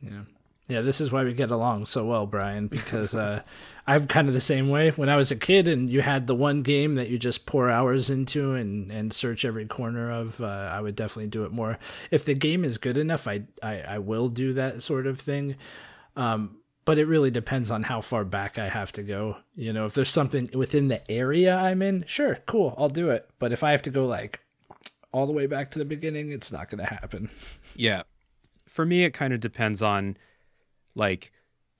Yeah. Yeah, this is why we get along so well, Brian, because uh, I'm kind of the same way. When I was a kid and you had the one game that you just pour hours into and, and search every corner of, uh, I would definitely do it more. If the game is good enough, I, I, I will do that sort of thing. Um, but it really depends on how far back I have to go. You know, if there's something within the area I'm in, sure, cool, I'll do it. But if I have to go like all the way back to the beginning, it's not going to happen. Yeah. For me, it kind of depends on like,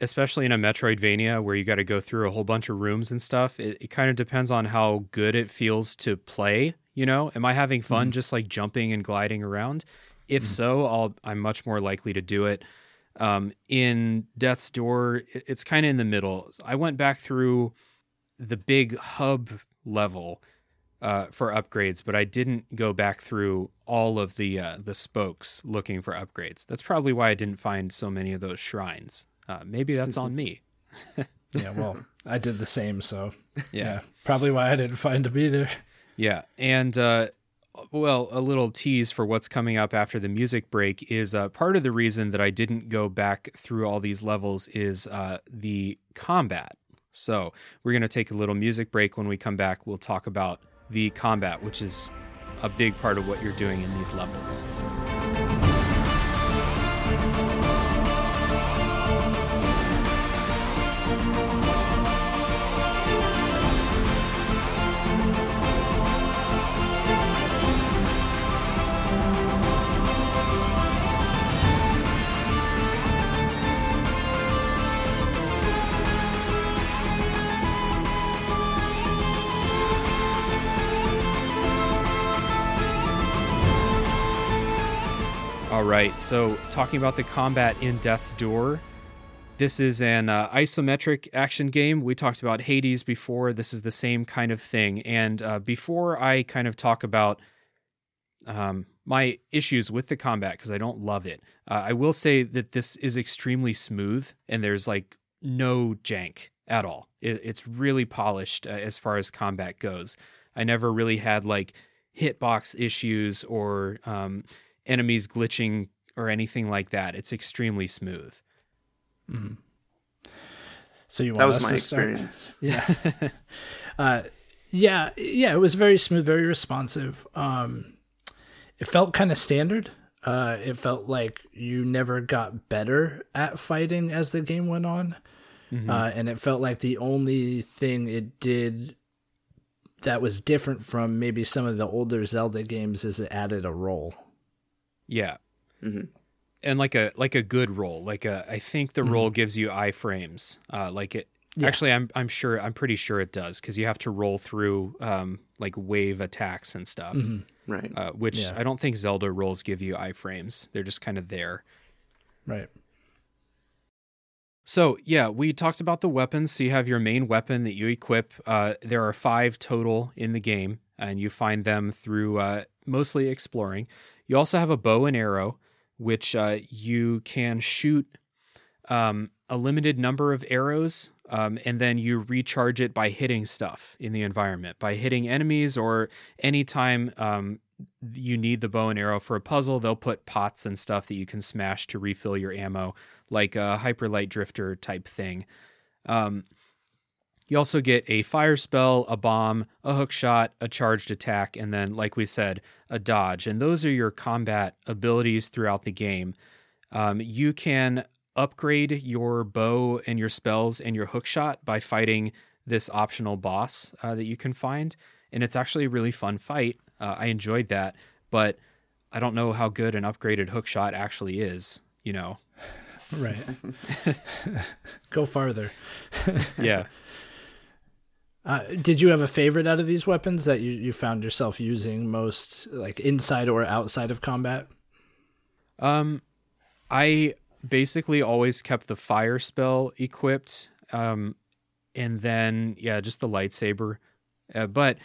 especially in a Metroidvania where you got to go through a whole bunch of rooms and stuff. It, it kind of depends on how good it feels to play. You know, am I having fun mm-hmm. just like jumping and gliding around? If mm-hmm. so, I'll, I'm much more likely to do it. Um, in Death's Door, it's kind of in the middle. I went back through the big hub level uh, for upgrades, but I didn't go back through all of the uh, the spokes looking for upgrades. That's probably why I didn't find so many of those shrines. Uh, maybe that's on me. Yeah, well, I did the same, so yeah. yeah, probably why I didn't find them either. Yeah, and uh, well, a little tease for what's coming up after the music break is uh, part of the reason that I didn't go back through all these levels is uh, the combat. So we're going to take a little music break. When we come back, we'll talk about the combat, which is a big part of what you're doing in these levels. All right, so talking about the combat in Death's Door, this is an uh, isometric action game. We talked about Hades before. This is the same kind of thing. And uh, before I kind of talk about um, my issues with the combat, because I don't love it, uh, I will say that this is extremely smooth, and there's like no jank at all. It, it's really polished uh, as far as combat goes. I never really had like hitbox issues or... Um, enemies glitching or anything like that. It's extremely smooth. Mm. So you want that was us my to experience. Start? Yeah. uh, yeah. Yeah. It was very smooth, very responsive. Um, it felt kind of standard. Uh, it felt like you never got better at fighting as the game went on. Mm-hmm. Uh, and it felt like the only thing it did that was different from maybe some of the older Zelda games is it added a role. Yeah. Mm-hmm. And like a like a good roll. Like a I think the mm-hmm. roll gives you iframes. Uh like it yeah. actually I'm I'm sure I'm pretty sure it does, cuz you have to roll through um like wave attacks and stuff. Mm-hmm. Right. Uh, which yeah. I don't think Zelda rolls give you iframes. They're just kind of there. Right. So, yeah, we talked about the weapons. So you have your main weapon that you equip. Uh there are five total in the game, and you find them through uh mostly exploring. You also have a bow and arrow, which uh, you can shoot um, a limited number of arrows, um, and then you recharge it by hitting stuff in the environment, by hitting enemies, or anytime um, you need the bow and arrow for a puzzle, they'll put pots and stuff that you can smash to refill your ammo, like a hyperlight drifter type thing. Um, you also get a fire spell, a bomb, a hook shot, a charged attack, and then, like we said, a dodge. And those are your combat abilities throughout the game. Um, you can upgrade your bow and your spells and your hook shot by fighting this optional boss uh, that you can find. And it's actually a really fun fight. Uh, I enjoyed that, but I don't know how good an upgraded hook shot actually is, you know. Right. Go farther. Yeah. Uh, did you have a favorite out of these weapons that you, you found yourself using most, like inside or outside of combat? Um, I basically always kept the fire spell equipped, um, and then, yeah, just the lightsaber. Uh, but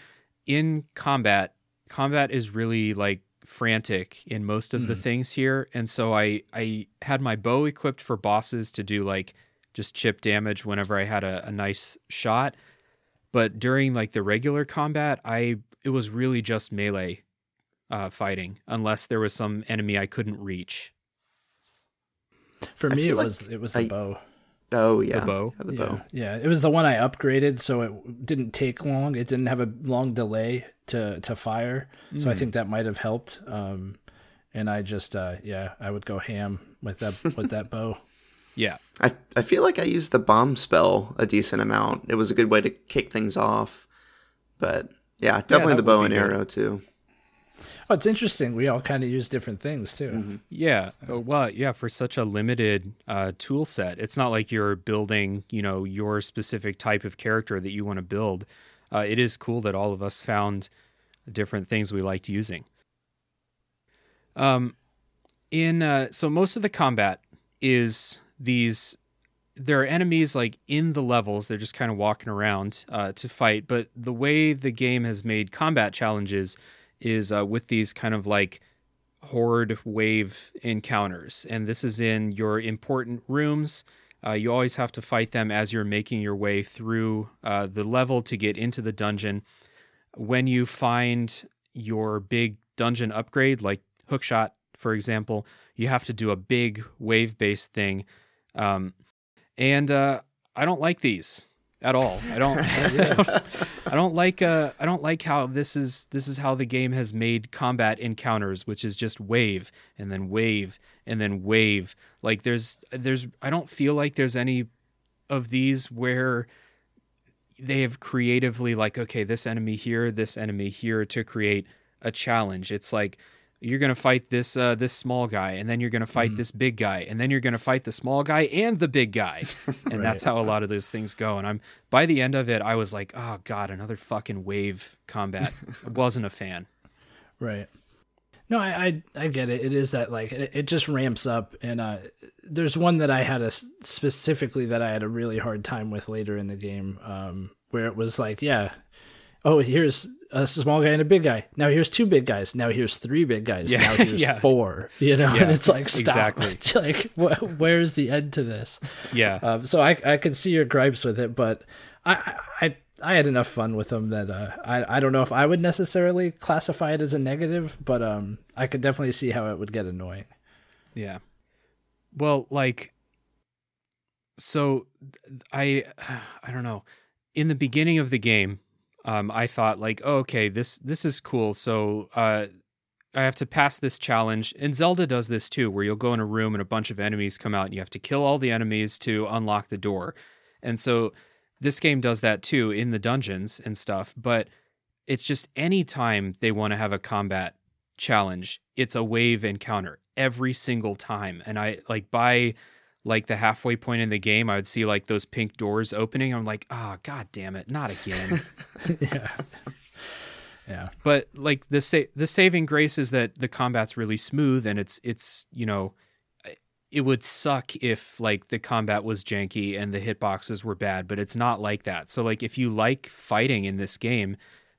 in combat, combat is really like frantic in most of mm. the things here. And so I, I had my bow equipped for bosses to do like just chip damage whenever I had a, a nice shot. But during like the regular combat, I it was really just melee uh, fighting, unless there was some enemy I couldn't reach. For me, it like was it was the I, bow. Oh yeah, the bow. Yeah, the bow. Yeah. yeah, it was the one I upgraded, so it didn't take long. It didn't have a long delay to to fire, mm. so I think that might have helped. Um, and I just uh, yeah, I would go ham with that with that bow. Yeah, I I feel like I used the bomb spell a decent amount. It was a good way to kick things off, but yeah, definitely yeah, the bow and arrow good. too. Oh, it's interesting. We all kind of use different things too. Mm-hmm. Yeah, well, yeah, for such a limited uh, tool set, it's not like you're building, you know, your specific type of character that you want to build. Uh, it is cool that all of us found different things we liked using. Um, in uh, so most of the combat is. These, there are enemies like in the levels. They're just kind of walking around uh, to fight. But the way the game has made combat challenges is uh, with these kind of like horde wave encounters. And this is in your important rooms. Uh, you always have to fight them as you're making your way through uh, the level to get into the dungeon. When you find your big dungeon upgrade, like Hookshot, for example, you have to do a big wave-based thing. Um, and, uh, I don't like these at all. I don't, I don't, I don't like, uh, I don't like how this is, this is how the game has made combat encounters, which is just wave and then wave and then wave. Like there's, there's, I don't feel like there's any of these where they have creatively like, okay, this enemy here, this enemy here to create a challenge. It's like, you're going to fight this uh, this small guy, and then you're going to fight mm. this big guy, and then you're going to fight the small guy and the big guy. And right. that's how a lot of those things go. And I'm by the end of it, I was like, oh, God, another fucking wave combat. I wasn't a fan. Right. No, I, I I get it. It is that, like, it, it just ramps up. And uh, there's one that I had a, specifically that I had a really hard time with later in the game um, where it was like, yeah, oh, here's a small guy and a big guy. Now here's two big guys. Now here's three big guys. Yeah. Now here's yeah. four, you know, yeah. and it's like, stop. Exactly. Like, wh- where's the end to this? Yeah. Um, so I, I can see your gripes with it, but I, I, I had enough fun with them that, uh, I, I don't know if I would necessarily classify it as a negative, but, um, I could definitely see how it would get annoying. Yeah. Well, like, so I, I don't know, in the beginning of the game, Um, I thought like, oh, okay, this this is cool. So uh, I have to pass this challenge. And Zelda does this too, where you'll go in a room and a bunch of enemies come out and you have to kill all the enemies to unlock the door. And so this game does that too in the dungeons and stuff. But it's just any time they want to have a combat challenge, it's a wave encounter every single time. And I like by like the halfway point in the game, I would see like those pink doors opening. I'm like, ah, oh, God damn it. Not again. yeah. Yeah. But like the sa- the saving grace is that the combat's really smooth and it's, it's, you know, it would suck if like the combat was janky and the hitboxes were bad, but it's not like that. So like, if you like fighting in this game,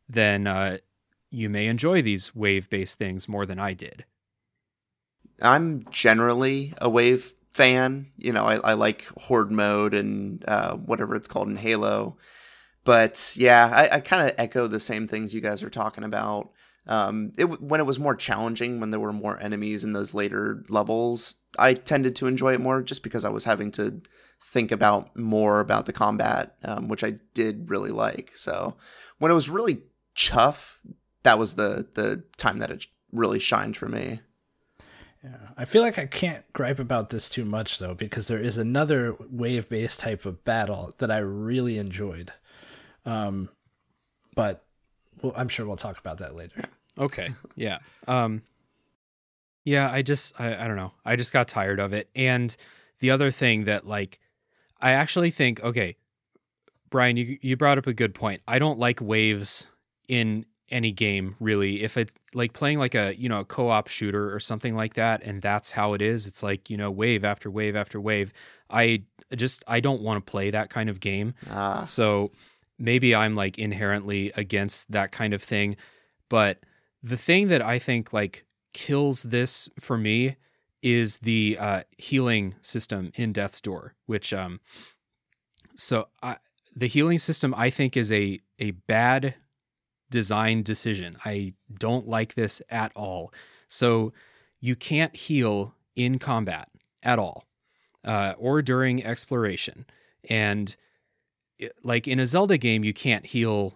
then uh, you may enjoy these wave-based things more than I did. I'm generally a wave fan, you know, I, I like horde mode and uh, whatever it's called in Halo, but yeah, I, I kind of echo the same things you guys are talking about. Um, it when it was more challenging, when there were more enemies in those later levels, I tended to enjoy it more just because I was having to think about more about the combat, um, which I did really like. So when it was really chuff, that was the the time that it really shined for me. Yeah. I feel like I can't gripe about this too much, though, because there is another wave-based type of battle that I really enjoyed. Um, but well, I'm sure we'll talk about that later. Okay. Yeah. Um, yeah, I just, I, I don't know. I just got tired of it. And the other thing that, like, I actually think, okay, Brian, you you brought up a good point. I don't like waves in any game, really. If it's like playing like a, you know, a co-op shooter or something like that, and that's how it is, it's like, you know, wave after wave after wave. I just, I don't want to play that kind of game. Ah. So maybe I'm like inherently against that kind of thing. But the thing that I think like kills this for me is the uh, healing system in Death's Door, which, um, so I, the healing system I think is a, a bad design decision. I don't like this at all. So you can't heal in combat at all, uh, or during exploration. And it, like in a Zelda game, you can't heal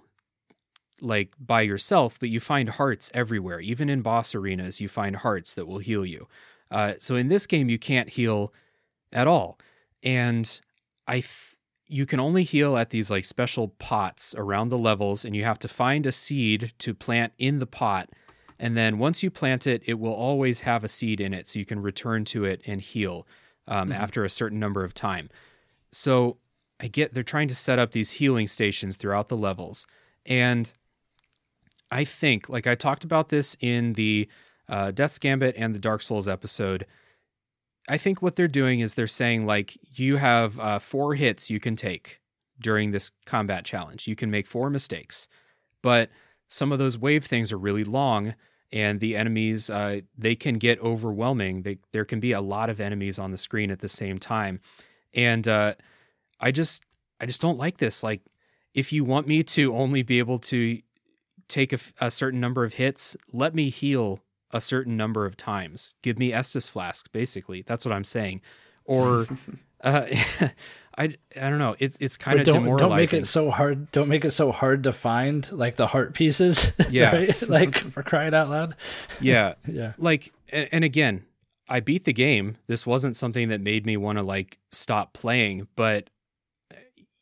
like by yourself, but you find hearts everywhere. Even in boss arenas, you find hearts that will heal you. Uh, so in this game, you can't heal at all. And I th- you can only heal at these like special pots around the levels, and you have to find a seed to plant in the pot. And then once you plant it, it will always have a seed in it, so you can return to it and heal um, mm-hmm. after a certain number of time. So I get they're trying to set up these healing stations throughout the levels. And I think, like I talked about this in the Uh, Death's Gambit and the Dark Souls episode, I think what they're doing is they're saying, like, you have uh, four hits you can take during this combat challenge. You can make four mistakes, but some of those wave things are really long, and the enemies, uh, they can get overwhelming. They, there can be a lot of enemies on the screen at the same time. And uh, I just, I just don't like this. Like, if you want me to only be able to take a, a certain number of hits, let me heal a certain number of times. Give me Estus Flask, basically. That's what I'm saying. Or uh, I, I don't know. It's it's kind of demoralizing. Don't make it so hard. Don't make it so hard to find like the heart pieces. Yeah. Right? Like, for crying out loud. Yeah. Yeah. Like, and, and again, I beat the game. This wasn't something that made me want to like stop playing. But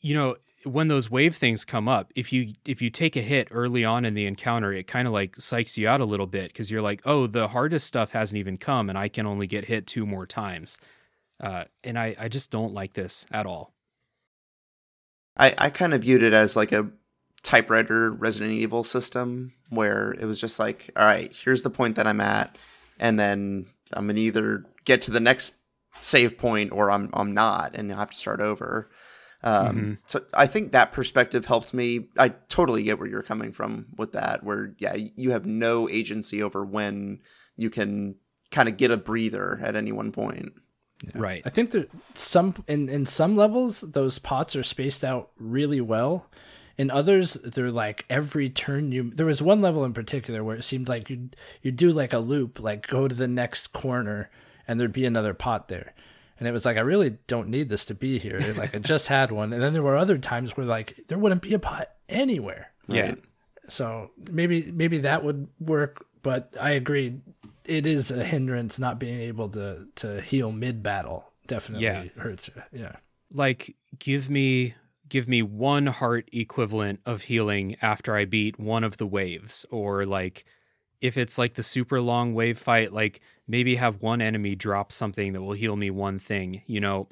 you know, when those wave things come up, if you if you take a hit early on in the encounter, it kind of like psychs you out a little bit, because you're like, oh, the hardest stuff hasn't even come, and I can only get hit two more times. Uh, and I, I just don't like this at all. I, I kind of viewed it as like a typewriter Resident Evil system, where it was just like, all right, here's the point that I'm at, and then I'm going to either get to the next save point or I'm I'm not, and I'll have to start over. Um, mm-hmm. So I think that perspective helped me. I totally get where you're coming from with that, where, yeah, you have no agency over when you can kind of get a breather at any one point. Yeah. Right. I think that some, in, in some levels, those pots are spaced out really well. In others, they're like every turn you, there was one level in particular where it seemed like you'd, you'd do like a loop, like go to the next corner and there'd be another pot there. And it was like, I really don't need this to be here. Like, I just had one. And then there were other times where, like, there wouldn't be a pot anywhere. Right? Yeah. So maybe maybe that would work. But I agree, it is a hindrance not being able to, to heal mid-battle. Definitely yeah. hurts. Yeah. Like, give me give me one heart equivalent of healing after I beat one of the waves. Or, like, if it's like the super long wave fight, like maybe have one enemy drop something that will heal me one thing, you know,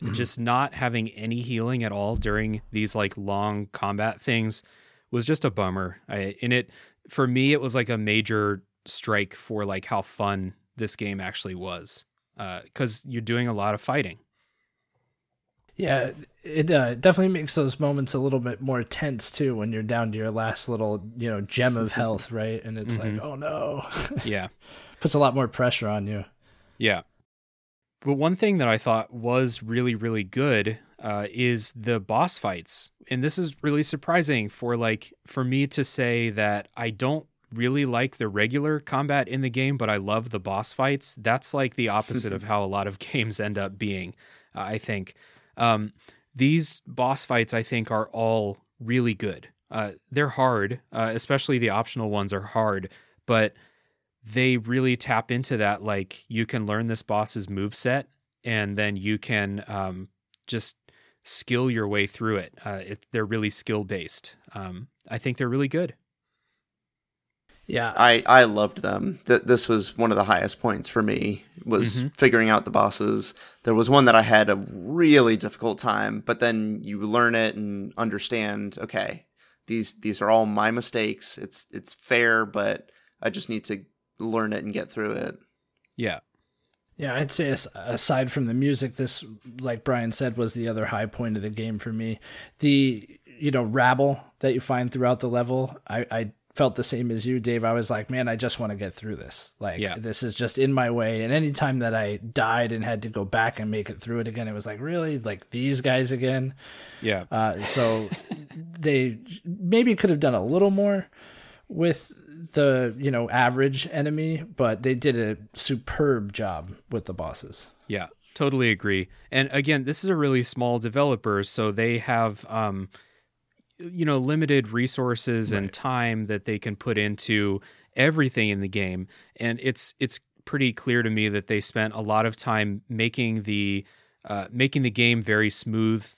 mm-hmm. just not having any healing at all during these like long combat things was just a bummer. I, and it, for me, it was like a major strike for like how fun this game actually was. Uh, 'cause you're doing a lot of fighting. Yeah, it uh, definitely makes those moments a little bit more tense, too, when you're down to your last little, you know, gem of health, right? And it's mm-hmm. like, oh, no. Yeah. Puts a lot more pressure on you. Yeah. But one thing that I thought was really, really good uh, is the boss fights. And this is really surprising for, like, for me to say that I don't really like the regular combat in the game, but I love the boss fights. That's, like, the opposite of how a lot of games end up being, uh, I think. Um, these boss fights, I think, are all really good. Uh, they're hard, uh, especially the optional ones are hard, but they really tap into that. Like, you can learn this boss's moveset, and then you can um, just skill your way through it. Uh, it they're really skill based. Um, I think they're really good. Yeah, I, I loved them. Th- this was one of the highest points for me was mm-hmm. figuring out the bosses. There was one that I had a really difficult time, but then you learn it and understand, okay, these these are all my mistakes. It's it's fair, but I just need to learn it and get through it. Yeah. Yeah, I'd say aside from the music, this, like Brian said, was the other high point of the game for me. The, you know, rabble that you find throughout the level, I, I felt the same as you, Dave. I was like, man, I just want to get through this. Like, yeah. This is just in my way. And any time that I died and had to go back and make it through it again, it was like, really? Like, these guys again? Yeah. Uh, so they maybe could have done a little more with the, you know, average enemy, but they did a superb job with the bosses. Yeah, totally agree. And again, this is a really small developer, so they have, um, you know, limited resources right. and time that they can put into everything in the game. And it's it's pretty clear to me that they spent a lot of time making the uh, making the game very smooth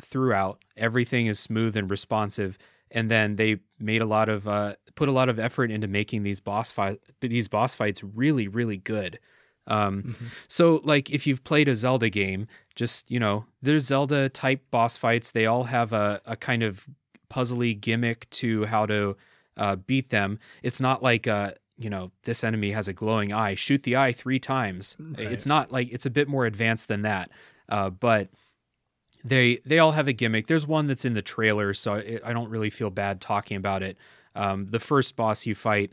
throughout. Everything is smooth and responsive. And then they made a lot of uh, put a lot of effort into making these boss fight these boss fights really, really good. Um, mm-hmm. So, like, if you've played a Zelda game, just, you know, there's Zelda type boss fights. They all have a, a kind of puzzly gimmick to how to uh, beat them. It's not like a, you know, this enemy has a glowing eye. Shoot the eye three times. Right. It's not like it's a bit more advanced than that, uh, but. They they all have a gimmick. There's one that's in the trailer, so it, I don't really feel bad talking about it. Um, the first boss you fight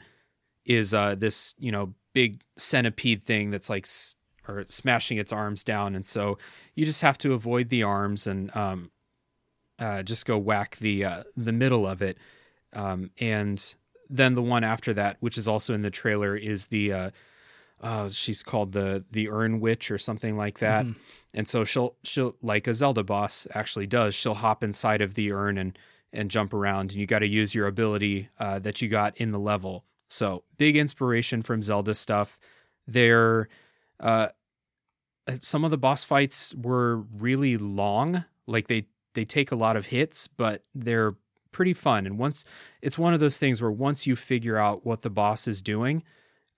is uh, this, you know, big centipede thing that's like s- or smashing its arms down, and so you just have to avoid the arms and um, uh, just go whack the uh, the middle of it. Um, and then the one after that, which is also in the trailer, is the uh, uh, she's called the the Urn Witch or something like that. Mm-hmm. And so she'll, she'll like a Zelda boss actually does, she'll hop inside of the urn and, and jump around, and you got to use your ability uh, that you got in the level. So big inspiration from Zelda stuff. They're, uh, some of the boss fights were really long. Like they, they take a lot of hits, but they're pretty fun. And once it's one of those things where once you figure out what the boss is doing,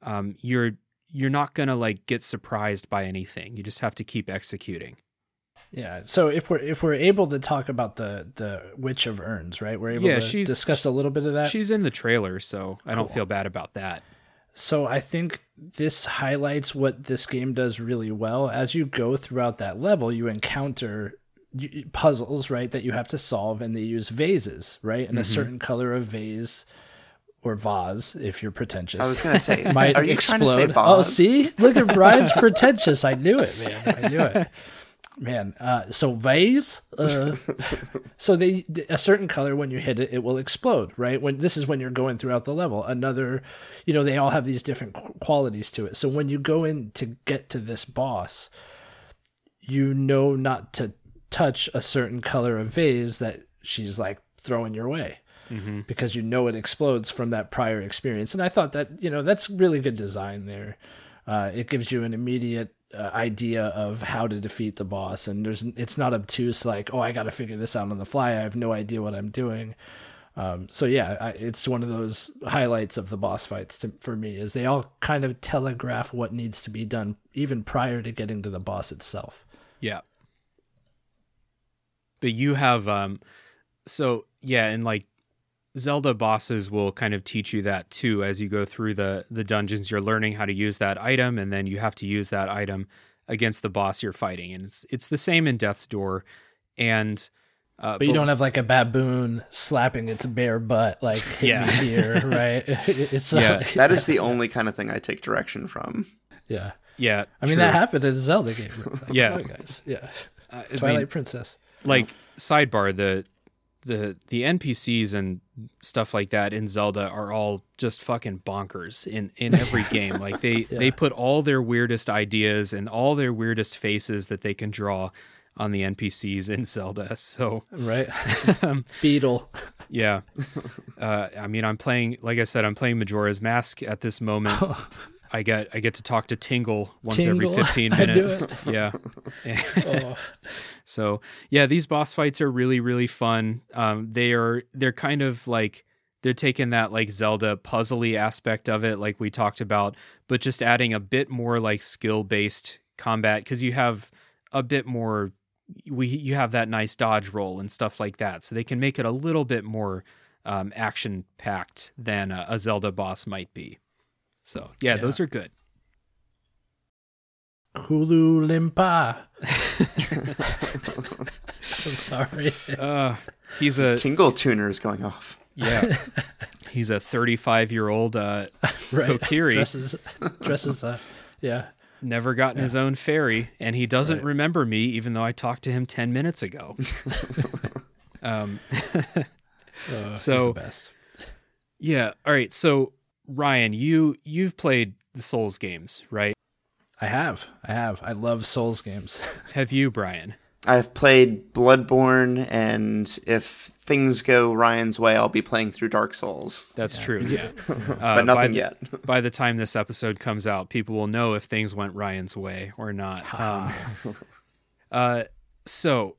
um, you're, you're not going to like get surprised by anything. You just have to keep executing. Yeah. So if we're, if we're able to talk about the, the Witch of Urns, right. We're able yeah, to discuss a little bit of that. She's in the trailer, so I cool. don't feel bad about that. So I think this highlights what this game does really well. As you go throughout that level, you encounter puzzles, right, that you have to solve, and they use vases, right. And mm-hmm. a certain color of vase, or vase, if you're pretentious. I was going to say, might are you explode. Trying to say vase? Oh, see? Look at Brian's pretentious. I knew it, man. I knew it. Man, uh, so vase, uh, so they a certain color, when you hit it, it will explode, right? When this is when you're going throughout the level. Another, you know, they all have these different qualities to it. So when you go in to get to this boss, you know not to touch a certain color of vase that she's, like, throwing your way. Mm-hmm. Because you know it explodes from that prior experience. And I thought that, you know, that's really good design there. Uh, it gives you an immediate uh, idea of how to defeat the boss. And there's it's not obtuse like, oh, I got to figure this out on the fly. I have no idea what I'm doing. Um, so, yeah, I, it's one of those highlights of the boss fights to, for me, is they all kind of telegraph what needs to be done even prior to getting to the boss itself. Yeah. But you have um, so, yeah, and like, Zelda bosses will kind of teach you that too. As you go through the the dungeons, you're learning how to use that item, and then you have to use that item against the boss you're fighting. And it's it's the same in Death's Door. And uh, but you but, don't have like a baboon slapping its bare butt like yeah. here, right? It's not, yeah. yeah, that is the only kind of thing I take direction from. Yeah, yeah. I mean, true. That happened in a Zelda game. Like, yeah, guys. Yeah, uh, Twilight I mean, Princess. Like sidebar the. The the N P Cs and stuff like that in Zelda are all just fucking bonkers in, in every game. Like they, yeah. they put all their weirdest ideas and all their weirdest faces that they can draw on the N P Cs in Zelda. So right, um, Beetle. Yeah, uh, I mean, I'm playing. Like I said, I'm playing Majora's Mask at this moment. Oh. I get I get to talk to Tingle once Tingle. every fifteen minutes. Yeah. oh. So yeah, these boss fights are really, really fun. Um, they are they're kind of like They're taking that like Zelda puzzly aspect of it, like we talked about, but just adding a bit more like skill-based combat, because you have a bit more, we you have that nice dodge roll and stuff like that. So they can make it a little bit more um, action-packed than a, a Zelda boss might be. So yeah, yeah. Those are good. Hulu Limpa. I'm sorry. Uh, he's a Tingle tuner is going off. Yeah, he's a thirty-five-year-old uh, right. Kokiri. Dresses, dresses uh, yeah. Never gotten yeah. his own fairy, and he doesn't right. remember me, even though I talked to him ten minutes ago. um, uh, so, the best. Yeah, all right. So, Ryan, you you've played the Souls games, right? I have, I have. I love Souls games. Have you, Brian? I've played Bloodborne, and if things go Ryan's way, I'll be playing through Dark Souls. That's yeah. true. Yeah. uh, but nothing by the, yet. By the time this episode comes out, people will know if things went Ryan's way or not. Um, uh, so,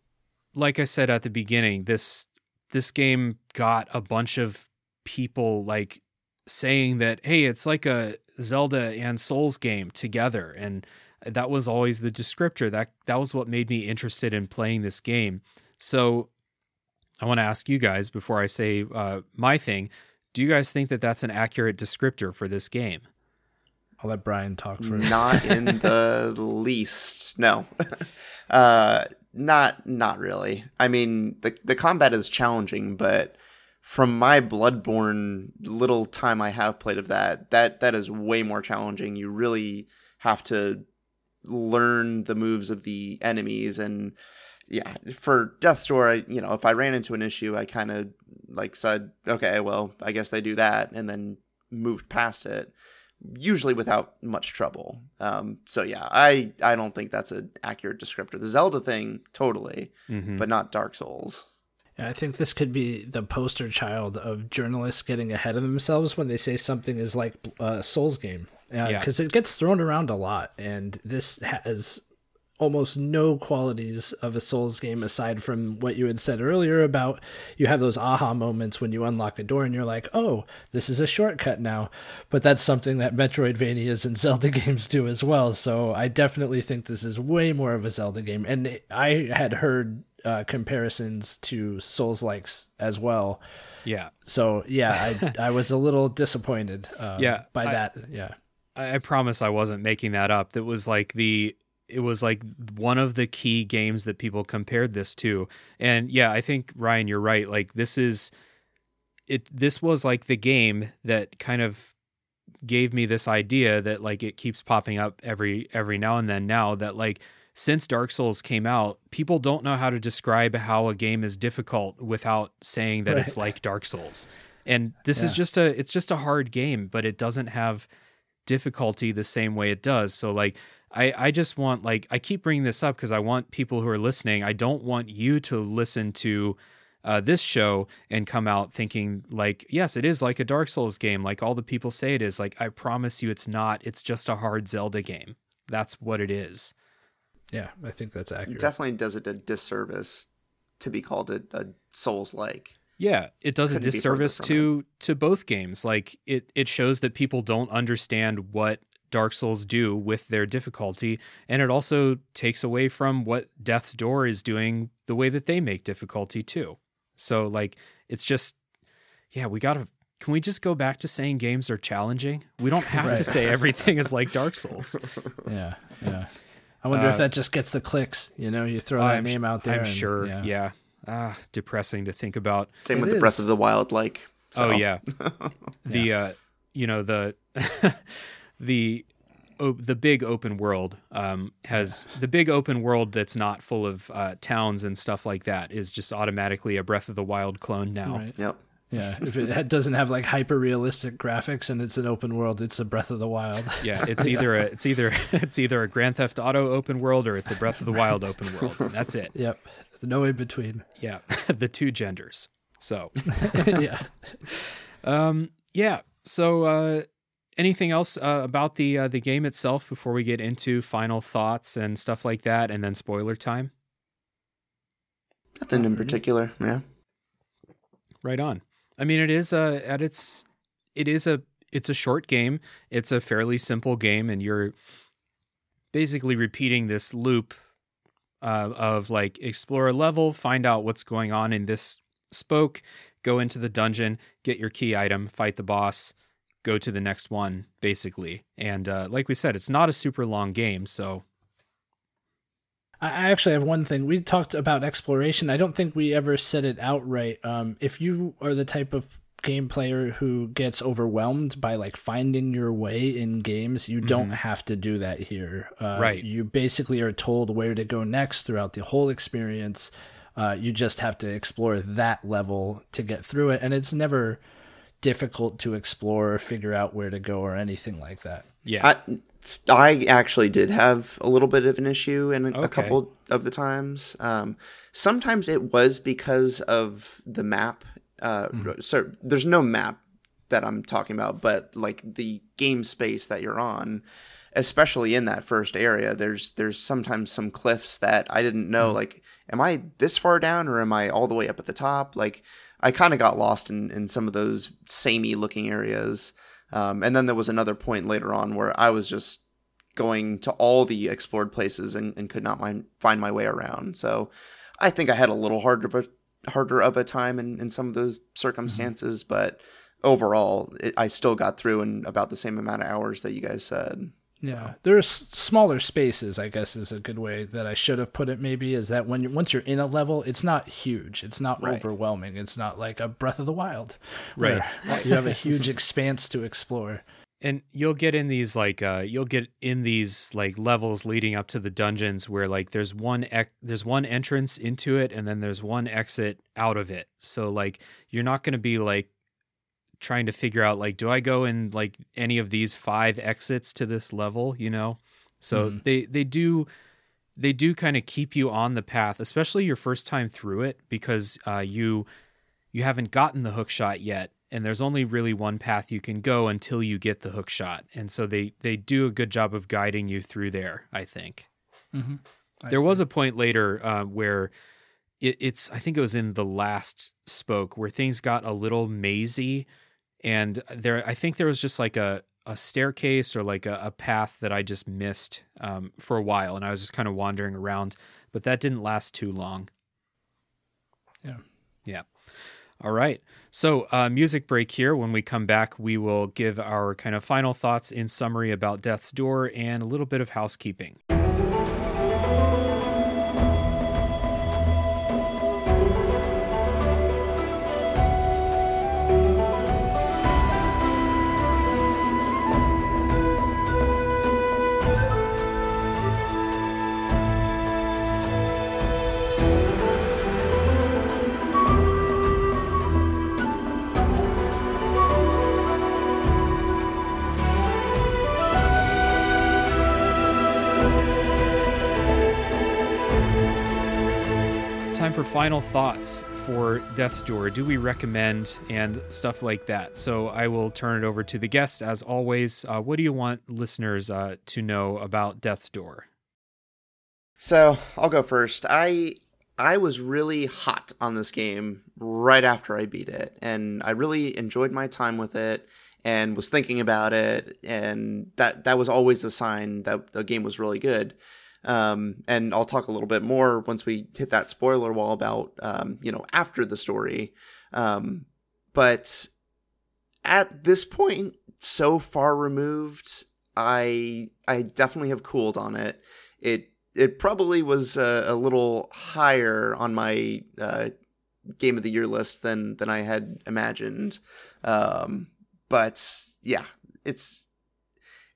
like I said at the beginning, this this game got a bunch of people like saying that, hey, it's like a Zelda and Souls game together, and that was always the descriptor. That that was what made me interested in playing this game. So I want to ask you guys before I say uh, my thing, do you guys think that that's an accurate descriptor for this game? I'll let Brian talk first. Not in the least. No, uh, not not really. I mean, the the combat is challenging, but from my Bloodborne little time I have played of that, that that is way more challenging. You really have to learn the moves of the enemies, and yeah, for Death's Door, I, you know, if I ran into an issue, I kind of like said, okay, well, I guess they do that, and then moved past it, usually without much trouble. Um, so yeah, I, I don't think that's an accurate descriptor. The Zelda thing, totally, mm-hmm. but not Dark Souls. I think this could be the poster child of journalists getting ahead of themselves when they say something is like a Souls game, because uh, yeah. it gets thrown around a lot, and this has almost no qualities of a Souls game aside from what you had said earlier about you have those aha moments when you unlock a door and you're like, oh, this is a shortcut now. But that's something that Metroidvanias and Zelda games do as well. So I definitely think this is way more of a Zelda game. And I had heard uh, comparisons to Souls-likes as well. Yeah. So yeah, I, I was a little disappointed um, yeah, by I, that. Yeah. I promise I wasn't making that up. That was like the, it was like one of the key games that people compared this to. And yeah, I think Ryan, you're right. Like this is it, this was like the game that kind of gave me this idea that like, it keeps popping up every, every now and then now that like, since Dark Souls came out, people don't know how to describe how a game is difficult without saying that right. it's like Dark Souls. And this yeah. is just a, it's just a hard game, but it doesn't have difficulty the same way it does. So like, I, I just want, like, I keep bringing this up because I want people who are listening, I don't want you to listen to uh, this show and come out thinking, like, yes, it is like a Dark Souls game, like all the people say it is. Like, I promise you it's not. It's just a hard Zelda game. That's what it is. Yeah, I think that's accurate. It definitely does it a disservice to be called a, a Souls-like. Yeah, it does Couldn't a disservice to, to both games. Like, it, it shows that people don't understand what Dark Souls do with their difficulty, and it also takes away from what Death's Door is doing, the way that they make difficulty too. So like, it's just, yeah, we gotta, can we just go back to saying games are challenging? We don't have right. to say everything is like Dark Souls. Yeah, yeah. I wonder uh, if that just gets the clicks, you know, you throw that name out there. I'm and, sure, yeah. yeah. Ah, depressing to think about. Same it with is. the Breath of the Wild, like. So. Oh yeah. the, yeah. uh you know, the... the oh, the big open world um, has yeah. the big open world that's not full of uh, towns and stuff like that is just automatically a Breath of the Wild clone now. Right. Yep. Yeah. If it doesn't have like hyper realistic graphics and it's an open world, it's a Breath of the Wild. Yeah. It's either a it's either it's either a Grand Theft Auto open world or it's a Breath of the Wild open world. That's it. Yep. No in between. Yeah. The two genders. So. yeah. Um. Yeah. So. Uh, Anything else uh, about the uh, the game itself before we get into final thoughts and stuff like that, and then spoiler time? Nothing in particular, yeah. Right on. I mean, it is a at its it is a it's a short game. It's a fairly simple game, and you're basically repeating this loop uh, of like explore a level, find out what's going on in this spoke, go into the dungeon, get your key item, fight the boss, go to the next one, basically. And uh, like we said, it's not a super long game, so. I actually have one thing. We talked about exploration. I don't think we ever said it outright. Um, if you are the type of game player who gets overwhelmed by like finding your way in games, you mm-hmm. don't have to do that here. Uh, right. You basically are told where to go next throughout the whole experience. Uh, you just have to explore that level to get through it. And it's never difficult to explore or figure out where to go or anything like that. Yeah. I, I actually did have a little bit of an issue in okay. a couple of the times. Um, sometimes it was because of the map. Uh, mm. So there's no map that I'm talking about, but like the game space that you're on, especially in that first area, there's there's sometimes some cliffs that I didn't know. Mm. Like, am I this far down or am I all the way up at the top? Like, I kind of got lost in, in some of those samey looking areas. Um, and then there was another point later on where I was just going to all the explored places and, and could not mind, find my way around. So I think I had a little harder of a, harder of a time in, in some of those circumstances. Mm-hmm. But overall, it, I still got through in about the same amount of hours that you guys said. Yeah, there are smaller spaces, I guess, is a good way that I should have put it maybe, is that when you, once you're in a level, it's not huge. It's not right. overwhelming. It's not like a Breath of the Wild. Right. You have a huge expanse to explore. And you'll get in these like uh, you'll get in these like levels leading up to the dungeons where like there's one ec- there's one entrance into it and then there's one exit out of it. So like you're not going to be like trying to figure out like, do I go in like any of these five exits to this level, you know? So mm. they, they do, they do kind of keep you on the path, especially your first time through it, because uh, you, you haven't gotten the hook shot yet. And there's only really one path you can go until you get the hook shot. And so they, they do a good job of guiding you through there, I think. Mm-hmm. I there agree. was a point later uh, where it, it's, I think it was in the last spoke where things got a little mazy. And there, I think there was just like a, a staircase or like a, a path that I just missed um, for a while. And I was just kind of wandering around, but that didn't last too long. Yeah. Yeah. All right. So uh, music break here. When we come back, we will give our kind of final thoughts in summary about Death's Door and a little bit of housekeeping. Final thoughts for Death's Door. Do we recommend and stuff like that? So I will turn it over to the guest as always. Uh, what do you want listeners uh, to know about Death's Door? So I'll go first. I I was really hot on this game right after I beat it, and I really enjoyed my time with it and was thinking about it, and that that was always a sign that the game was really good. Um, and I'll talk a little bit more once we hit that spoiler wall about, um, you know, after the story. Um, but at this point, so far removed, I, I definitely have cooled on it. It, it probably was a, a little higher on my, uh, game of the year list than, than I had imagined. Um, but yeah, it's,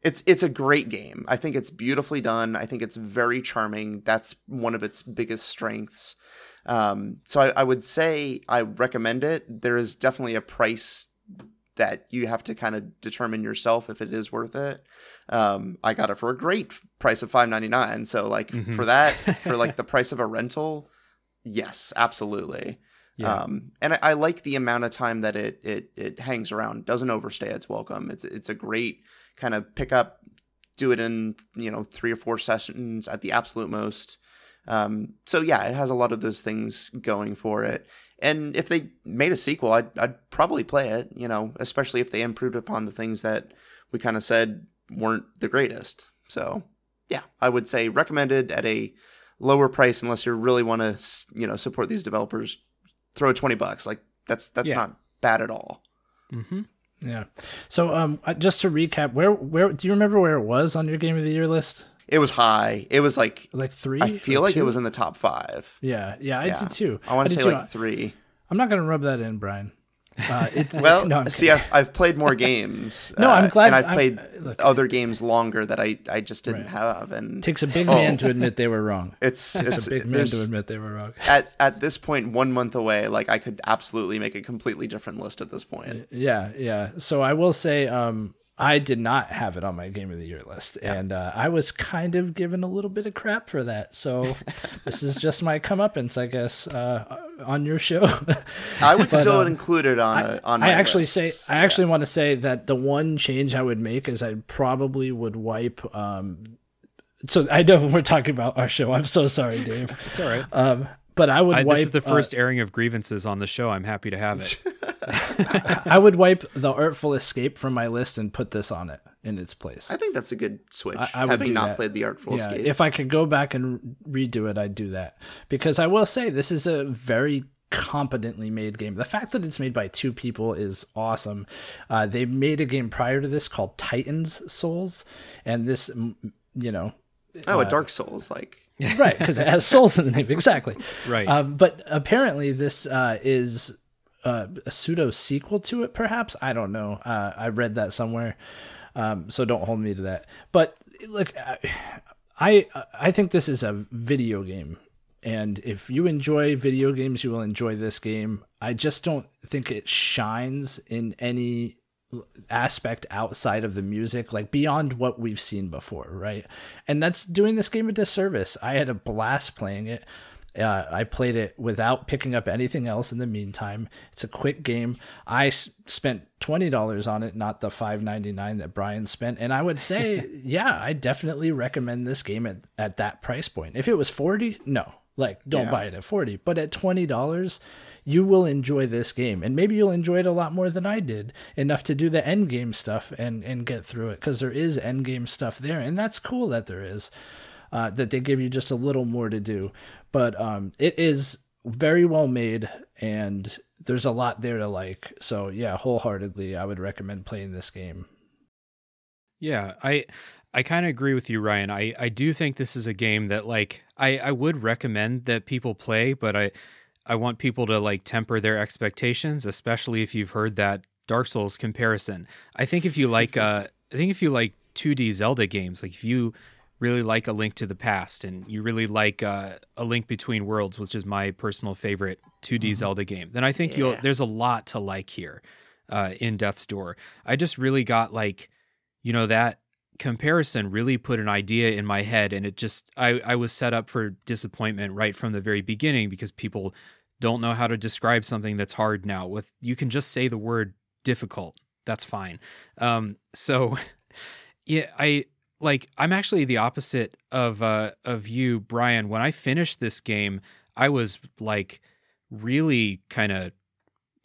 It's it's a great game. I think it's beautifully done. I think it's very charming. That's one of its biggest strengths. Um, so I, I would say I recommend it. There is definitely a price that you have to kind of determine yourself if it is worth it. Um, I got it for a great price of five dollars and ninety-nine cents. So like mm-hmm. for that, for like the price of a rental, yes, absolutely. Yeah. Um, and I, I like the amount of time that it it it hangs around. Doesn't overstay its welcome. It's it's a great kind of pick up, do it in, you know, three or four sessions at the absolute most. Um, so yeah, it has a lot of those things going for it. And if they made a sequel, I'd, I'd probably play it, you know, especially if they improved upon the things that we kind of said weren't the greatest. So yeah, I would say recommended at a lower price, unless you really want to, you know, support these developers, throw twenty bucks. Like that's, that's yeah. not bad at all. Mm-hmm. Yeah. So um, just to recap, where, where do you remember where it was on your Game of the Year list? It was high. It was like like three. I feel like two? It was in the top five. Yeah, yeah, I yeah. did too. I want to say too. like three. I'm not gonna rub that in, Brian. Uh, it, well, no, see, I've, I've played more games. no, uh, I'm glad. And I've I'm, played look, other games longer that I, I just didn't right. have. And it takes a big oh, man to admit they were wrong. It's it's, it's a big man to admit they were wrong. At at this point, one month away, like I could absolutely make a completely different list at this point. Yeah, yeah. So I will say. Um, I did not have it on my Game of the Year list, yeah. and uh, I was kind of given a little bit of crap for that. So this is just my comeuppance, I guess, uh, on your show. I would but, still um, include it on I, a, on. My I actually list. say I actually yeah. want to say that the one change I would make is I probably would wipe. Um, so I know we're talking about our show. I'm so sorry, Dave. It's all right. Um, But I would I, wipe. This is the first uh, airing of grievances on the show. I'm happy to have it. I would wipe The Artful Escape from my list and put this on it in its place. I think that's a good switch. I, I having would do not that. played The Artful yeah, Escape. If I could go back and redo it, I'd do that. Because I will say, this is a very competently made game. The fact that it's made by two people is awesome. Uh, they made a game prior to this called Titan's Souls. And this, you know. Oh, uh, a Dark Souls like. Right, because it has souls in the name, exactly. Right. Um, but apparently this uh, is uh, a pseudo-sequel to it, perhaps? I don't know. Uh, I read that somewhere, um, so don't hold me to that. But, look, I I think this is a video game, and if you enjoy video games, you will enjoy this game. I just don't think it shines in any aspect outside of the music, like beyond what we've seen before, right? And that's doing this game a disservice. I had a blast playing it. Uh, I played it without picking up anything else in the meantime. It's a quick game. I s- spent twenty dollars on it, not the five ninety-nine that Brian spent. And I would say, yeah, I definitely recommend this game at, at that price point. If it was forty, no, like don't yeah. buy it at forty, but at twenty dollars, you will enjoy this game, and maybe you'll enjoy it a lot more than I did, enough to do the end game stuff and, and get through it, because there is end game stuff there, and that's cool that there is, uh, that they give you just a little more to do. But um, it is very well made, and there's a lot there to like. So yeah, wholeheartedly, I would recommend playing this game. Yeah, I I kind of agree with you, Ryan. I, I do think this is a game that like I, I would recommend that people play, but I... I want people to like temper their expectations, especially if you've heard that Dark Souls comparison. I think if you like, uh, I think if you like two D Zelda games, like if you really like A Link to the Past and you really like uh, A Link Between Worlds, which is my personal favorite two D mm-hmm. Zelda game, then I think yeah. you'll there's a lot to like here uh, in Death's Door. I just really got like, you know, that comparison really put an idea in my head, and it just I, I was set up for disappointment right from the very beginning, because people don't know how to describe something that's hard now. With you can just say the word difficult, that's fine. Um, so yeah, I like I'm actually the opposite of uh, of you, Brian. When I finished this game, I was like really kind of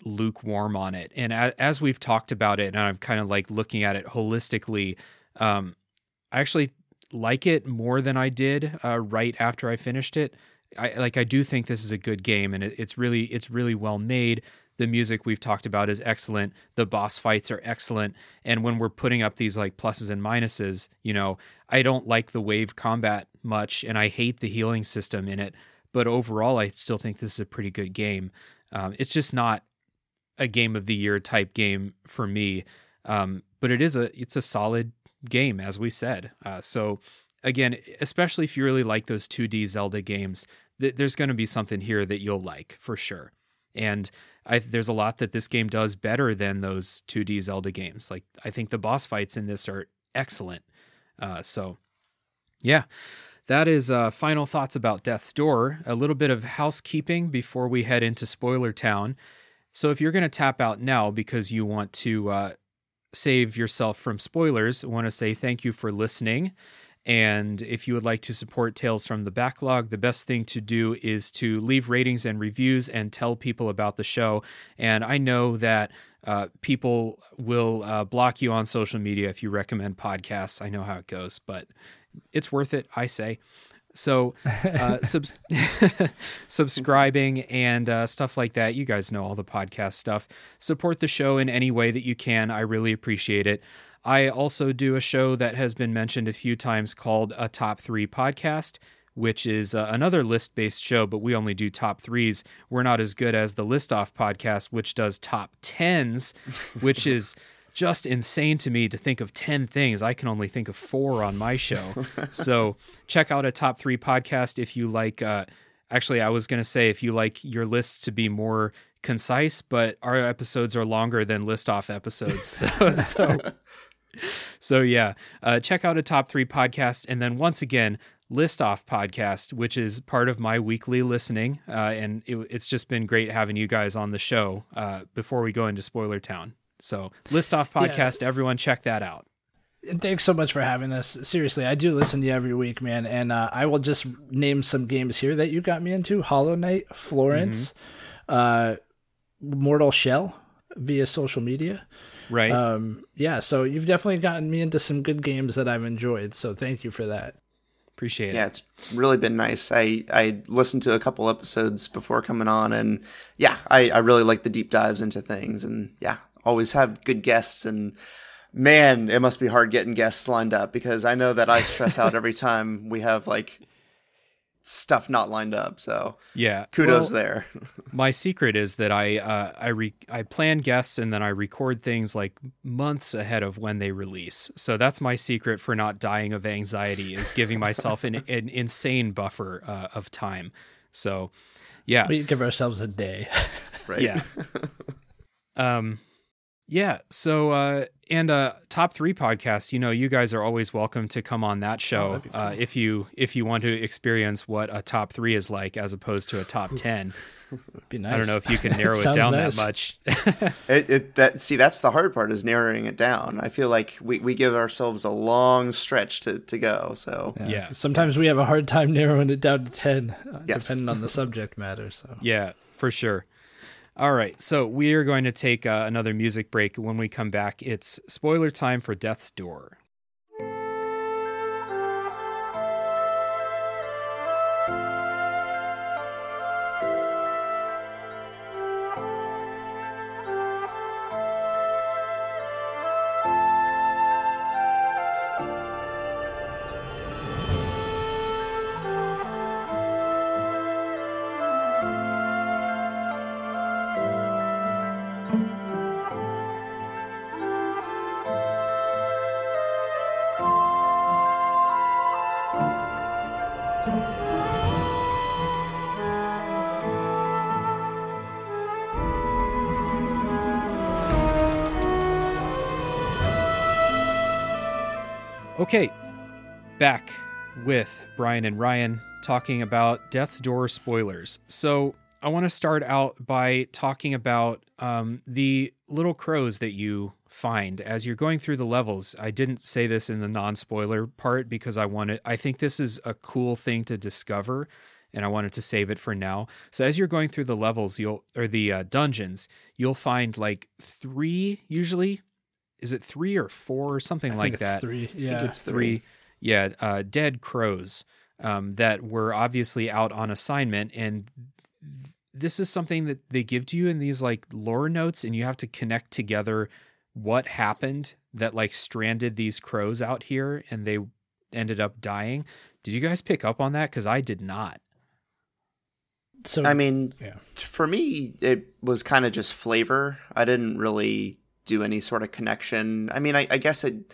lukewarm on it, and a- as we've talked about it, and I'm kind of like looking at it holistically. Um, I actually like it more than I did uh, right after I finished it. I like I do think this is a good game, and it, it's really it's really well made. The music we've talked about is excellent. The boss fights are excellent. And when we're putting up these like pluses and minuses, you know, I don't like the wave combat much, and I hate the healing system in it. But overall, I still think this is a pretty good game. Um, it's just not a game of the year type game for me. Um, but it is a it's a solid game, as we said. Uh, so again, especially if you really like those two D Zelda games, th- there's going to be something here that you'll like for sure. And I, there's a lot that this game does better than those two D Zelda games. Like I think the boss fights in this are excellent. Uh, so yeah, that is uh, final thoughts about Death's Door. A little bit of housekeeping before we head into Spoiler Town. So if you're going to tap out now because you want to, uh, save yourself from spoilers, I want to say thank you for listening. And if you would like to support Tales from the Backlog, the best thing to do is to leave ratings and reviews and tell people about the show. And I know that uh, people will uh, block you on social media if you recommend podcasts. I know how it goes, but it's worth it, I say. So uh, subs- subscribing and uh, stuff like that. You guys know all the podcast stuff. Support the show in any way that you can. I really appreciate it. I also do a show that has been mentioned a few times called a Top Three Podcast, which is uh, another list-based show, but we only do top threes. We're not as good as the List Off podcast, which does top tens, which is just insane to me to think of ten things. I can only think of four on my show. So check out a Top Three Podcast if you like. Uh, actually, I was going to say if you like your lists to be more concise, but our episodes are longer than List Off episodes. So... so So yeah, uh, check out a Top Three Podcast. And then once again, List Off Podcast, which is part of my weekly listening. Uh, and it, it's just been great having you guys on the show uh, before we go into Spoiler Town. So List Off Podcast, yeah. Everyone check that out. And thanks so much for having us. Seriously, I do listen to you every week, man. And uh, I will just name some games here that you got me into. Hollow Knight, Florence, mm-hmm. uh, Mortal Shell via social media. Right. Um, yeah. So you've definitely gotten me into some good games that I've enjoyed. So thank you for that. Appreciate it. Yeah, it's really been nice. I, I listened to a couple episodes before coming on, and yeah, I, I really like the deep dives into things, and yeah, always have good guests. And man, it must be hard getting guests lined up, because I know that I stress out every time we have like stuff not lined up. So yeah, kudos well, there. My secret is that I uh, I re- I plan guests and then I record things like months ahead of when they release. So that's my secret for not dying of anxiety, is giving myself an, an insane buffer uh, of time. So yeah, we give ourselves a day. Right. Yeah. um. Yeah. So uh, and uh, Top Three Podcasts, you know, you guys are always welcome to come on that show oh, uh, if you if you want to experience what a top three is like as opposed to a top ten. It'd be nice. I don't know if you can narrow it, it down nice. that much. it, it that see that's the hard part, is narrowing it down. I feel like we, we give ourselves a long stretch to, to go. So yeah. yeah. Sometimes we have a hard time narrowing it down to ten, uh, yes. depending on the subject matter. So yeah, for sure. All right, so we are going to take uh, another music break. When we come back, it's spoiler time for Death's Door. Okay, back with Brian and Ryan talking about Death's Door spoilers. So I want to start out by talking about um, the little crows that you find as you're going through the levels. I didn't say this in the non-spoiler part because I wanted, I think this is a cool thing to discover, and I wanted to save it for now. So as you're going through the levels, you'll or the uh, dungeons, you'll find like three usually. Is it three or four or something I like think it's that? Three. Yeah. I think it's three. Yeah. Uh, dead crows um, that were obviously out on assignment. And th- this is something that they give to you in these like lore notes, and you have to connect together what happened that like stranded these crows out here and they ended up dying. Did you guys pick up on that? Because I did not. So I mean, yeah. for me, it was kind of just flavor. I didn't really do any sort of connection. I mean, I, I guess it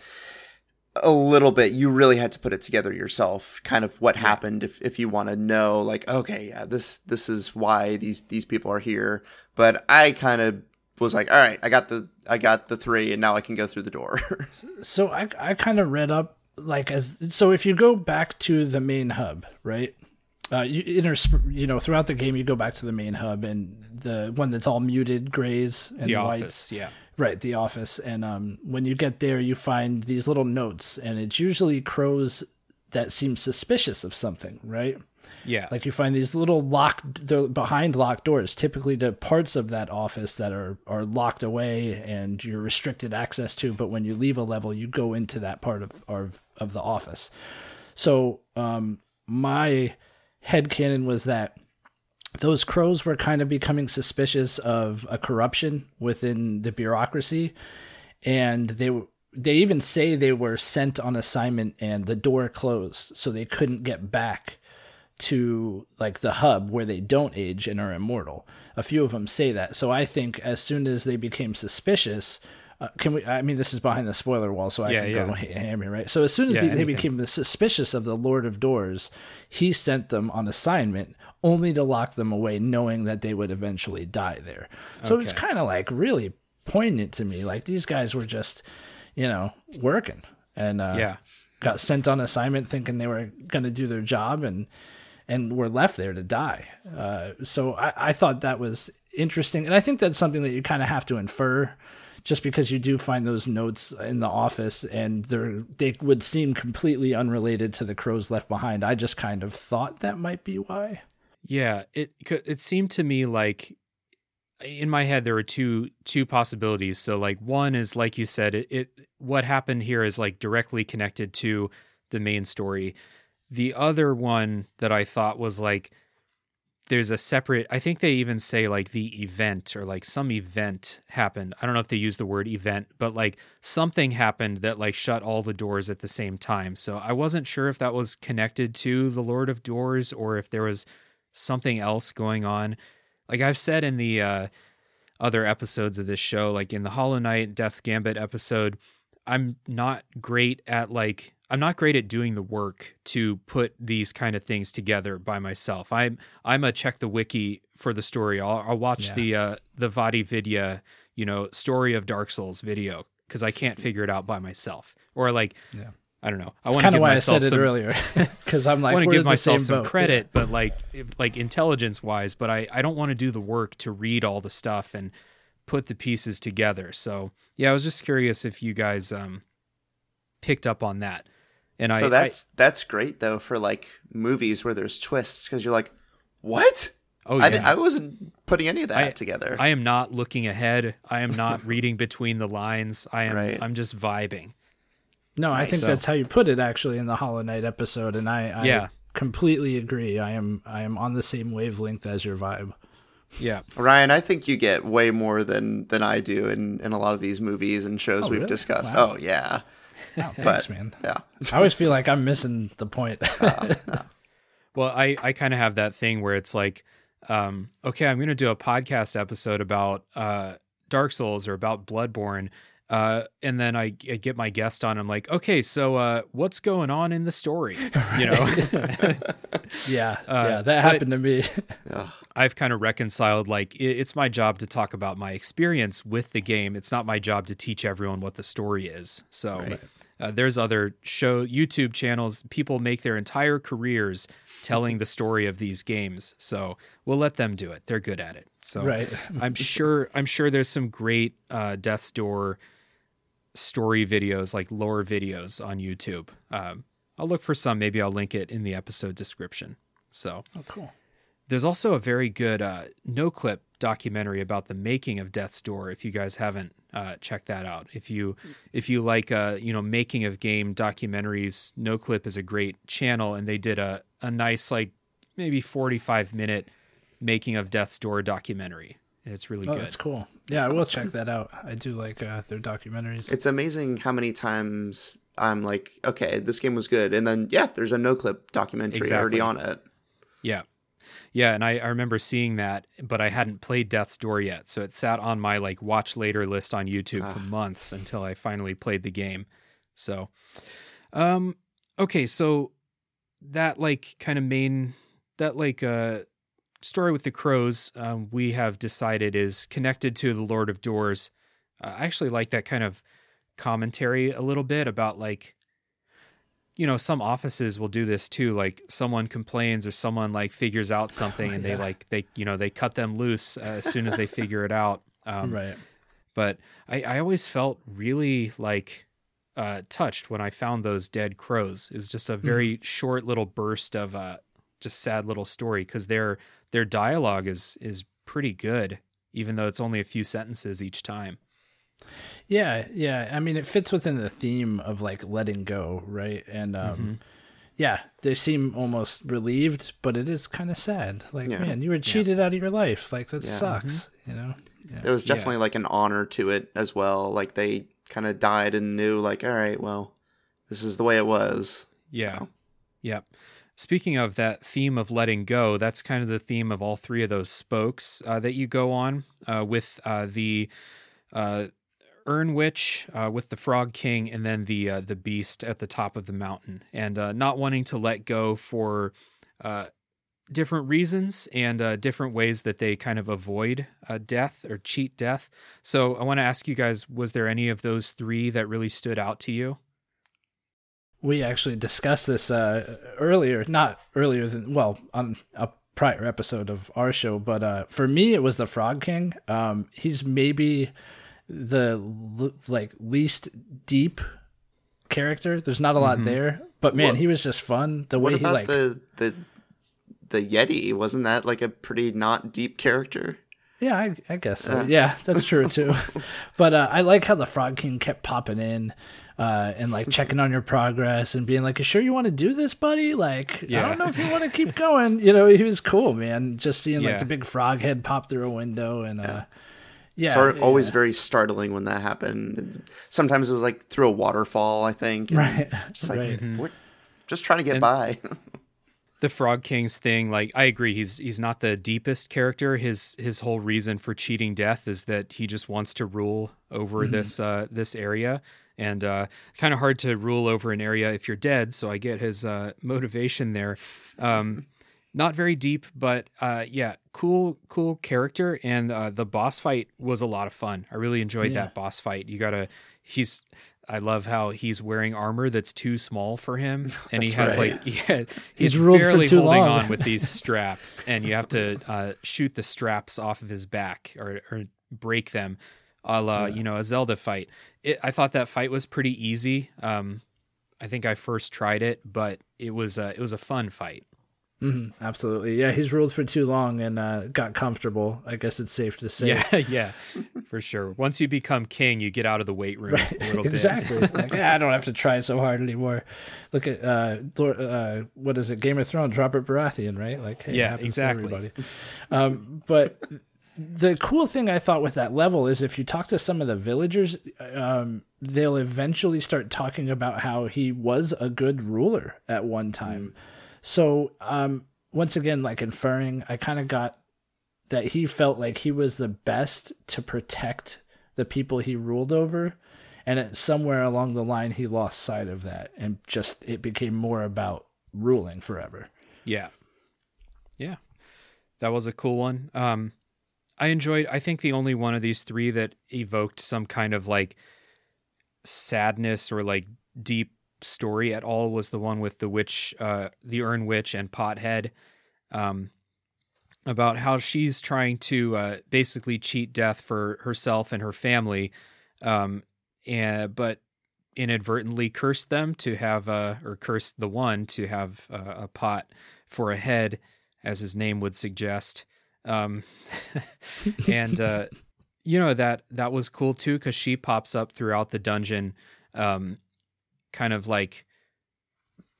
a little bit, you really had to put it together yourself, kind of what happened if, if you want to know, like, okay, yeah, this this is why these these people are here. But I kind of was like, all right, I got the I got the three, and now I can go through the door. So I I kind of read up, like, as so if you go back to the main hub, right? Uh, you intersp- you know, throughout the game, you go back to the main hub, and the one that's all muted grays and the whites. Office, yeah. Right, the office. And um, when you get there, you find these little notes, and it's usually crows that seems suspicious of something, right? Yeah. Like you find these little locked, they're behind locked doors, typically to parts of that office that are, are locked away and you're restricted access to. But when you leave a level, you go into that part of, of, of the office. So um, my headcanon was that those crows were kind of becoming suspicious of a corruption within the bureaucracy. And they were, they even say they were sent on assignment and the door closed, so they couldn't get back to like the hub where they don't age and are immortal. A few of them say that. So I think as soon as they became suspicious, uh, can we, I mean, this is behind the spoiler wall, so I yeah, can yeah. go hammer, right? So as soon as yeah, they, they became suspicious of the Lord of Doors, he sent them on assignment only to lock them away, knowing that they would eventually die there. So okay. It's kind of like really poignant to me. Like these guys were just, you know, working and uh, yeah. got sent on assignment thinking they were going to do their job and and were left there to die. Uh, so I, I thought that was interesting. And I think that's something that you kind of have to infer just because you do find those notes in the office and they're, they would seem completely unrelated to the crows left behind. I just kind of thought that might be why. Yeah, it it seemed to me like in my head there were two two possibilities. So like one is like you said, it, it what happened here is like directly connected to the main story. The other one that I thought was like there's a separate, I think they even say like the event or like some event happened. I don't know if they use the word event, but like something happened that like shut all the doors at the same time. So I wasn't sure if that was connected to the Lord of Doors or if there was something else going on. Like I've said in the uh, other episodes of this show, like in the Hollow Knight Death Gambit episode, I'm not great at like, I'm not great at doing the work to put these kind of things together by myself. I'm I'm a check the wiki for the story. I'll, I'll watch yeah. the uh, the Vadi Vidya, you know, story of Dark Souls video because I can't figure it out by myself. Or like, yeah. I don't know. I want to give why myself I said some, it earlier because I'm like, I want to give myself some boat. credit, yeah. but like if, like intelligence wise, but I, I don't want to do the work to read all the stuff and put the pieces together. So yeah, I was just curious if you guys um, picked up on that. And so I, that's I, that's great though for like movies where there's twists because you're like, what? Oh yeah. I, didn't, I wasn't putting any of that I, together. I am not looking ahead. I am not reading between the lines. I am. Right. I'm just vibing. No, nice. I think so. That's how you put it actually in the Hollow Knight episode, and I, I yeah. completely agree. I am I am on the same wavelength as your vibe. Yeah, Ryan, I think you get way more than than I do in in a lot of these movies and shows oh, we've really? discussed. Wow. Oh yeah. Oh, thanks, but, man. Yeah. I always feel like I'm missing the point. uh, no. Well, I, I kind of have that thing where it's like, um, okay, I'm going to do a podcast episode about uh, Dark Souls or about Bloodborne. Uh, and then I, I get my guest on. I'm like, okay, so uh, what's going on in the story? You know? yeah, uh, yeah, that happened to me. I've kind of reconciled, like, it, it's my job to talk about my experience with the game. It's not my job to teach everyone what the story is. So right. uh, there's other show, YouTube channels. People make their entire careers telling the story of these games. So we'll let them do it. They're good at it. So right. I'm sure I'm sure there's some great uh, Death's Door story videos, like lore videos on YouTube. Um, I'll look for some. Maybe I'll link it in the episode description. So oh, cool. There's also a very good uh, noclip documentary about the making of Death's Door. If you guys haven't uh, checked that out, if you if you like uh, you know making of game documentaries, noclip is a great channel, and they did a a nice like maybe forty-five minute making of Death's Door documentary. It's really oh, good. That's cool. Yeah, that's I will awesome. check that out. I do like uh, their documentaries. It's amazing how many times I'm like, okay, this game was good. And then, yeah, there's a noclip documentary exactly. already on it. Yeah. Yeah, and I, I remember seeing that, but I hadn't played Death's Door yet. So it sat on my like watch later list on YouTube ah. for months until I finally played the game. So, um, okay, so that like kind of main, that like... Uh, story with the crows um, we have decided is connected to the Lord of Doors. Uh, I actually like that kind of commentary a little bit about like, you know, some offices will do this too. Like someone complains or someone like figures out something oh, and yeah. they like, they, you know, they cut them loose uh, as soon as they figure it out. Um, right. But I, I always felt really like uh, touched when I found those dead crows. It's just a very mm. short little burst of uh, just sad little story, because their their dialogue is is pretty good, even though it's only a few sentences each time. Yeah, yeah. I mean, it fits within the theme of like letting go, right? And um, mm-hmm. yeah, they seem almost relieved, but it is kind of sad. Like, yeah. man, you were cheated yeah. out of your life. Like, that yeah. sucks, mm-hmm. you know? Yeah. There was definitely yeah. like an honor to it as well. Like, they kind of died and knew, like, all right, well, this is the way it was. Yeah. Wow. Yep. Speaking of that theme of letting go, that's kind of the theme of all three of those spokes uh, that you go on uh, with uh, the uh, Urn Witch, uh, with the Frog King, and then the uh, the beast at the top of the mountain, and uh, not wanting to let go for uh, different reasons and uh, different ways that they kind of avoid uh, death or cheat death. So I want to ask you guys, was there any of those three that really stood out to you? We actually discussed this uh, earlier, not earlier than, well, on a prior episode of our show, but uh, for me, it was the Frog King. Um, he's maybe the like least deep character. There's not a lot mm-hmm. there, but man, well, he was just fun. The way he like the, the the Yeti, wasn't that like a pretty not deep character? Yeah, I, I guess so. Yeah. yeah, that's true too. But uh, I like how the Frog King kept popping in uh, and like checking on your progress and being like, "You sure you want to do this, buddy? Like, yeah. I don't know if you want to keep going." You know, he was cool, man. Just seeing yeah. like the big frog head pop through a window and yeah. uh, yeah, it's always yeah. very startling when that happened. Sometimes it was like through a waterfall, I think. Right, just like right. we're just trying to get and- by. The Frog King's thing, like, I agree, he's he's not the deepest character. His his whole reason for cheating death is that he just wants to rule over mm-hmm. this uh, this area, and uh, kind of hard to rule over an area if you're dead. So I get his uh, motivation there. Um, not very deep, but uh, yeah, cool cool character, and uh, the boss fight was a lot of fun. I really enjoyed yeah. that boss fight. You gotta, he's. I love how he's wearing armor that's too small for him, and that's he has right. like yeah, he's, he's barely holding long. on with these straps, and you have to uh, shoot the straps off of his back or, or break them, a la yeah. you know, a Zelda fight. It, I thought that fight was pretty easy. Um, I think I first tried it, but it was a, it was a fun fight. Mm-hmm, absolutely, yeah. He's ruled for too long and uh, got comfortable, I guess it's safe to say. Yeah, yeah, for sure. Once you become king, you get out of the weight room right. a little exactly. bit. Exactly. Like, I don't have to try so hard anymore. Look at uh, Lord, uh, what is it? Game of Thrones, Robert Baratheon, right? Like, hey, yeah, exactly. To everybody. Um, but the cool thing I thought with that level is if you talk to some of the villagers, um, they'll eventually start talking about how he was a good ruler at one time. Mm. So um, once again, like inferring, I kind of got that he felt like he was the best to protect the people he ruled over. And it, somewhere along the line, he lost sight of that and just it became more about ruling forever. Yeah. Yeah. That was a cool one. Um, I enjoyed, I think the only one of these three that evoked some kind of like sadness or like deep story at all was the one with the witch, uh the Urn Witch and Pothead, um about how she's trying to uh basically cheat death for herself and her family, um and but inadvertently cursed them to have uh or cursed the one to have uh, a pot for a head, as his name would suggest. Um and uh you know, that that was cool too, because she pops up throughout the dungeon, um kind of like,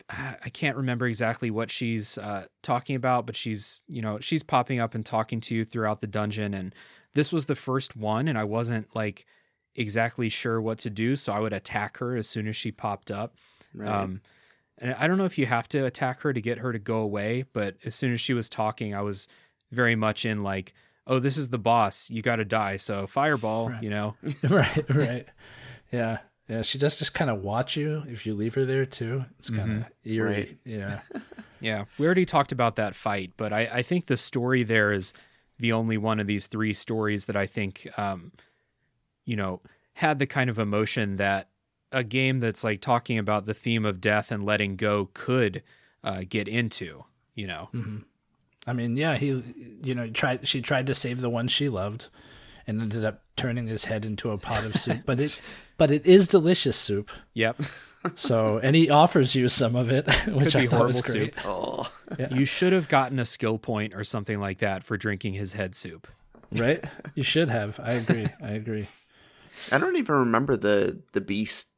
I can't remember exactly what she's uh, talking about, but she's, you know, she's popping up and talking to you throughout the dungeon. And this was the first one, and I wasn't like exactly sure what to do, so I would attack her as soon as she popped up. Right. Um, and I don't know if you have to attack her to get her to go away, but as soon as she was talking, I was very much in like, oh, this is the boss. You got to die. So fireball, right. you know? right, right. Yeah. Yeah, she does just kind of watch you if you leave her there, too. It's kind of mm-hmm. eerie. Right. Yeah. yeah. We already talked about that fight, but I, I think the story there is the only one of these three stories that I think, um, you know, had the kind of emotion that a game that's like talking about the theme of death and letting go could uh, get into, you know. Mm-hmm. I mean, yeah, he, you know, tried. she tried to save the one she loved. and ended up turning his head into a pot of soup. But it, but it is delicious soup. Yep. So, and he offers you some of it, which Could I be thought horrible was great. Soup. Oh. Yeah. You should have gotten a skill point or something like that for drinking his head soup. Right? You should have. I agree. I agree. I don't even remember the, the beast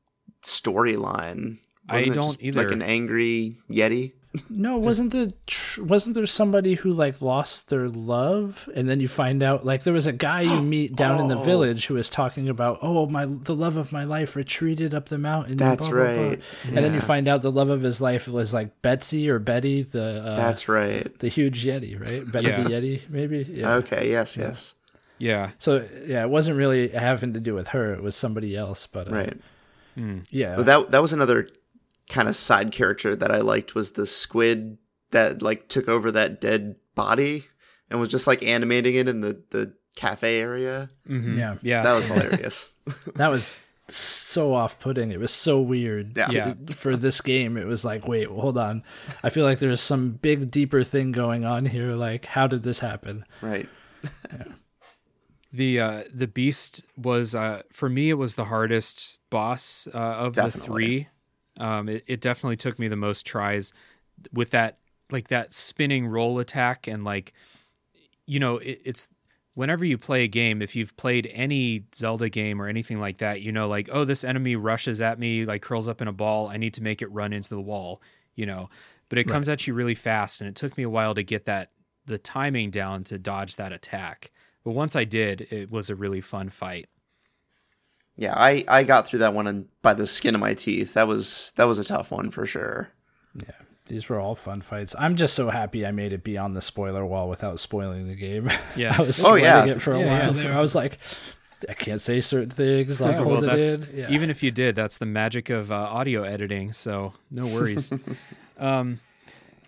storyline. I don't either. Like an angry yeti. No, wasn't there wasn't there somebody who like lost their love, and then you find out like there was a guy you meet down oh. in the village who was talking about oh my the love of my life retreated up the mountain. That's blah, blah, right. Blah. Yeah. And then you find out the love of his life was like Betsy or Betty the uh, that's right the huge yeti right Betty yeah. the yeti maybe yeah. okay yes yeah. yes yeah so yeah it wasn't really having to do with her, it was somebody else but uh, right mm. yeah well, that that was another kind of side character that I liked was the squid that like took over that dead body and was just like animating it in the, the cafe area. Mm-hmm. Yeah. Yeah. That was hilarious. That was so off-putting. It was so weird yeah. To, yeah. for this game. It was like, wait, hold on. I feel like there's some big, deeper thing going on here. Like, how did this happen? Right. Yeah. The uh, the beast was, uh, for me, it was the hardest boss uh, of Definitely. the three. Um, it, it definitely took me the most tries with that, like that spinning roll attack. And like, you know, it, it's whenever you play a game, if you've played any Zelda game or anything like that, you know, like, oh, this enemy rushes at me, like curls up in a ball. I need to make it run into the wall, you know, but it right. comes at you really fast. And it took me a while to get that, the timing down to dodge that attack. But once I did, it was a really fun fight. Yeah, I, I got through that one and by the skin of my teeth. That was that was a tough one for sure. Yeah, these were all fun fights. I'm just so happy I made it beyond the spoiler wall without spoiling the game. Yeah, I was oh, yeah. it for a yeah, while there. I was like, I can't say certain things. Like, well, that's, yeah. Even if you did, that's the magic of uh, audio editing. So no worries. um,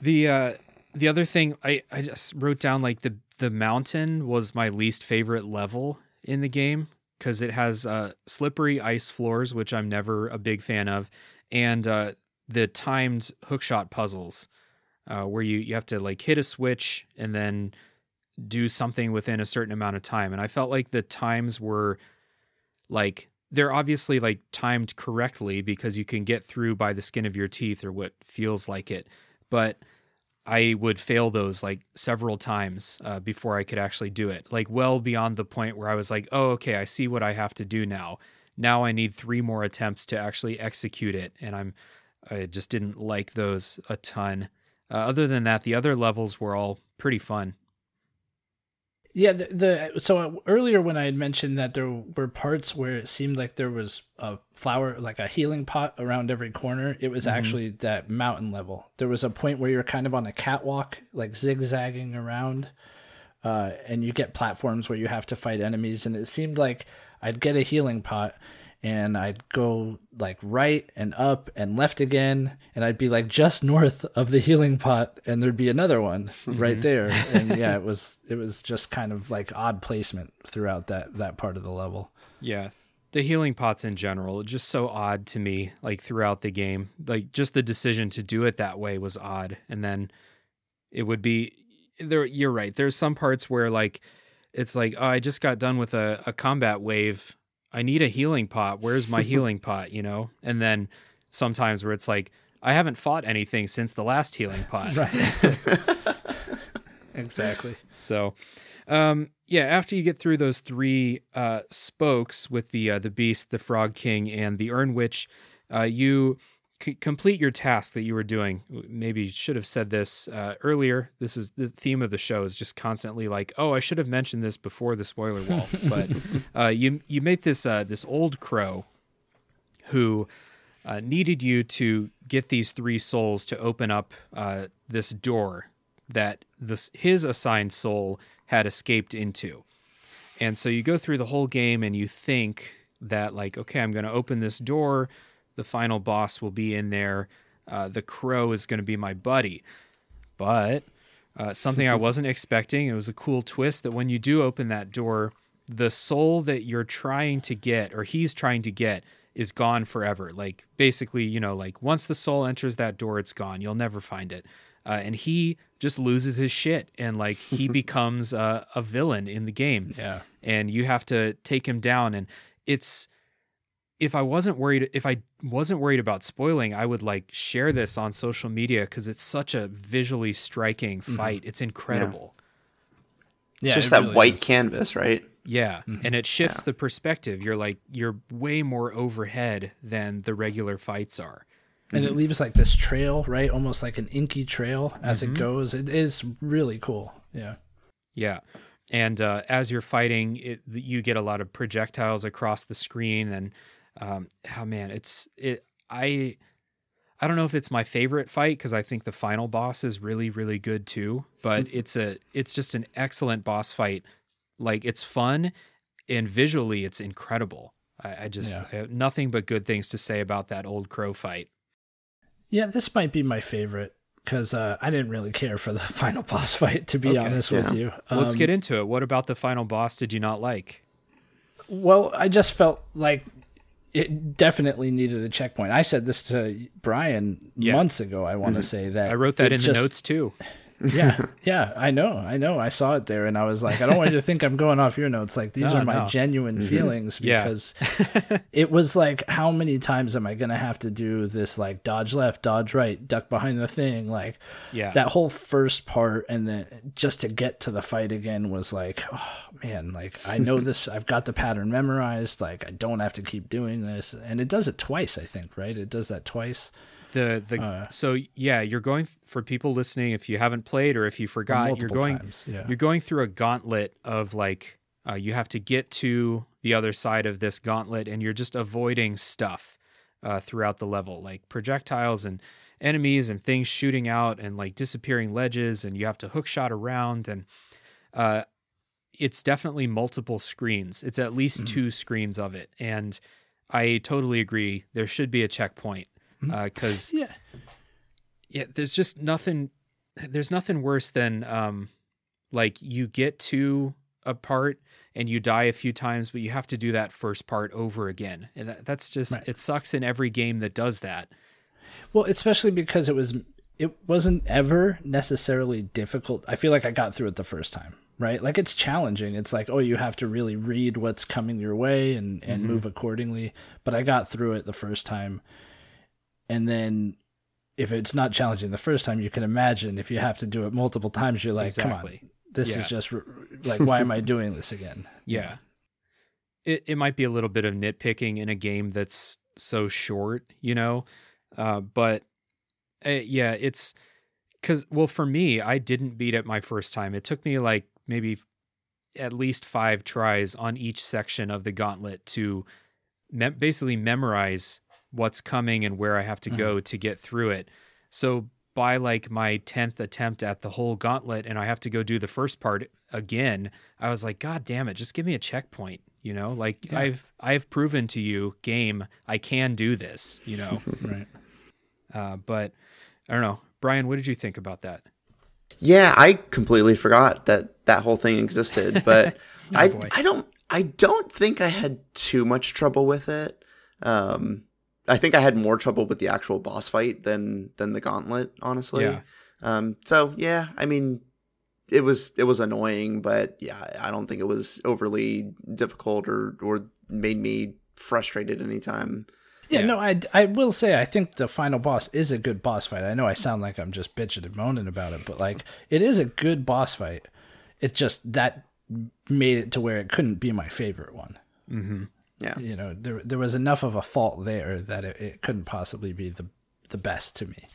the uh, the other thing I, I just wrote down, like the the mountain was my least favorite level in the game. Because it has uh, slippery ice floors, which I'm never a big fan of, and uh, the timed hookshot puzzles, uh, where you, you have to like hit a switch and then do something within a certain amount of time. And I felt like the times were like, they're obviously like timed correctly because you can get through by the skin of your teeth or what feels like it. But I would fail those like several times uh, before I could actually do it, like well beyond the point where I was like, oh, okay, I see what I have to do now. Now I need three more attempts to actually execute it. And I'm, I just didn't like those a ton. Uh, other than that, the other levels were all pretty fun. Yeah. The, the so earlier when I had mentioned that there were parts where it seemed like there was a flower, like a healing pot around every corner, it was mm-hmm. actually that mountain level. There was a point where you're kind of on a catwalk, like zigzagging around, uh, and you get platforms where you have to fight enemies. And it seemed like I'd get a healing pot and I'd go like right and up and left again. And I'd be like just north of the healing pot and there'd be another one mm-hmm. right there. And yeah, it was, it was just kind of like odd placement throughout that, that part of the level. Yeah. The healing pots in general, just so odd to me, like throughout the game, like just the decision to do it that way was odd. And then it would be there. You're right. There's some parts where like, it's like, oh, I just got done with a, a combat wave. I need a healing pot. Where's my healing pot? You know? And then sometimes where it's like, I haven't fought anything since the last healing pot. Right. Exactly. So, um, yeah, after you get through those three, uh, spokes with the, uh, the beast, the frog king and the urn witch, uh, you c- complete your task that you were doing. Maybe you should have said this, uh, earlier. This is the theme of the show is just constantly like, oh, I should have mentioned this before the spoiler wall, but, uh, you, you make this, uh, this old crow who, uh, needed you to get these three souls to open up, uh, this door that this, his assigned soul had escaped into. And so you go through the whole game and you think that like, okay, I'm going to open this door. The final boss will be in there. Uh, the crow is going to be my buddy, but uh, something I wasn't expecting. It was a cool twist that when you do open that door, the soul that you're trying to get, or he's trying to get, is gone forever. Like, basically, you know, like, once the soul enters that door, it's gone. You'll never find it. Uh, and he just loses his shit, and like he becomes uh, a villain in the game. Yeah. And you have to take him down. And it's, if I wasn't worried, if I wasn't worried about spoiling, I would like share this on social media, because it's such a visually striking fight. Mm-hmm. It's incredible. Yeah. It's yeah, just it that really white is. Canvas, right? Yeah. Mm-hmm. And it shifts yeah. the perspective. You're like, you're way more overhead than the regular fights are. And it leaves like this trail, right? Almost like an inky trail as mm-hmm. it goes. It is really cool. Yeah. Yeah. And uh, as you're fighting, it, you get a lot of projectiles across the screen. And, um, oh man, it's, it, I, I don't know if it's my favorite fight, because I think the final boss is really, really good too, but it's a, it's just an excellent boss fight. Like, it's fun, and visually it's incredible. I, I just, yeah. I have nothing but good things to say about that Old Crow fight. Yeah, this might be my favorite, because uh, I didn't really care for the final boss fight, to be okay, honest yeah. with you. Um, Let's get into it. What about the final boss did you not like? Well, I just felt like it definitely needed a checkpoint. I said this to Brian yeah. months ago, I want to mm-hmm. say that. I wrote that in just, the notes, too. yeah, yeah, I know, I know. I saw it there, and I was like, I don't want you to think I'm going off your notes. Like, these no, are my no. genuine mm-hmm. feelings, because yeah. it was like, how many times am I going to have to do this, like, dodge left, dodge right, duck behind the thing? Like, yeah. that whole first part, and then just to get to the fight again was like, oh, man, like, I know this. I've got the pattern memorized. Like, I don't have to keep doing this. And it does it twice, I think, right? It does that twice. The the uh, so yeah, you're going, for people listening, if you haven't played or if you forgot, you're going times, yeah. you're going through a gauntlet of like uh, you have to get to the other side of this gauntlet, and you're just avoiding stuff uh, throughout the level, like projectiles and enemies and things shooting out and like disappearing ledges, and you have to hookshot around, and uh, it's definitely multiple screens. It's at least mm-hmm. two screens of it, and I totally agree. There should be a checkpoint. Because uh, yeah, yeah, there's just nothing. There's nothing worse than um, like you get to a part and you die a few times, but you have to do that first part over again, and that, that's just right. It sucks in every game that does that. Well, especially because it was it wasn't ever necessarily difficult. I feel like I got through it the first time. Right? Like, it's challenging. It's like, oh, you have to really read what's coming your way and and mm-hmm. move accordingly. But I got through it the first time. And then if it's not challenging the first time, you can imagine if you have to do it multiple times, you're like, exactly. come on, this yeah. is just like, why am I doing this again? Yeah. It it might be a little bit of nitpicking in a game that's so short, you know, uh, but uh, yeah, it's because, well, for me, I didn't beat it my first time. It took me like maybe at least five tries on each section of the gauntlet to me- basically memorize what's coming and where I have to go mm-hmm. to get through it. So by like my tenth attempt at the whole gauntlet, and I have to go do the first part again, I was like, God damn it, just give me a checkpoint. You know, like yeah. I've, I've proven to you, game, I can do this, you know? Right. Uh, but I don't know, Brian, what did you think about that? Yeah, I completely forgot that that whole thing existed, but oh, I, boy. I don't, I don't think I had too much trouble with it. Um, I think I had more trouble with the actual boss fight than than the gauntlet, honestly. Yeah. Um, so yeah, I mean, it was it was annoying, but yeah, I don't think it was overly difficult or or made me frustrated anytime. Yeah, yeah, no, I, I will say I think the final boss is a good boss fight. I know I sound like I'm just bitching and moaning about it, but like it is a good boss fight. It's just that made it to where it couldn't be my favorite one. Mm-hmm. Yeah, you know, there there was enough of a fault there that it, it couldn't possibly be the, the best to me.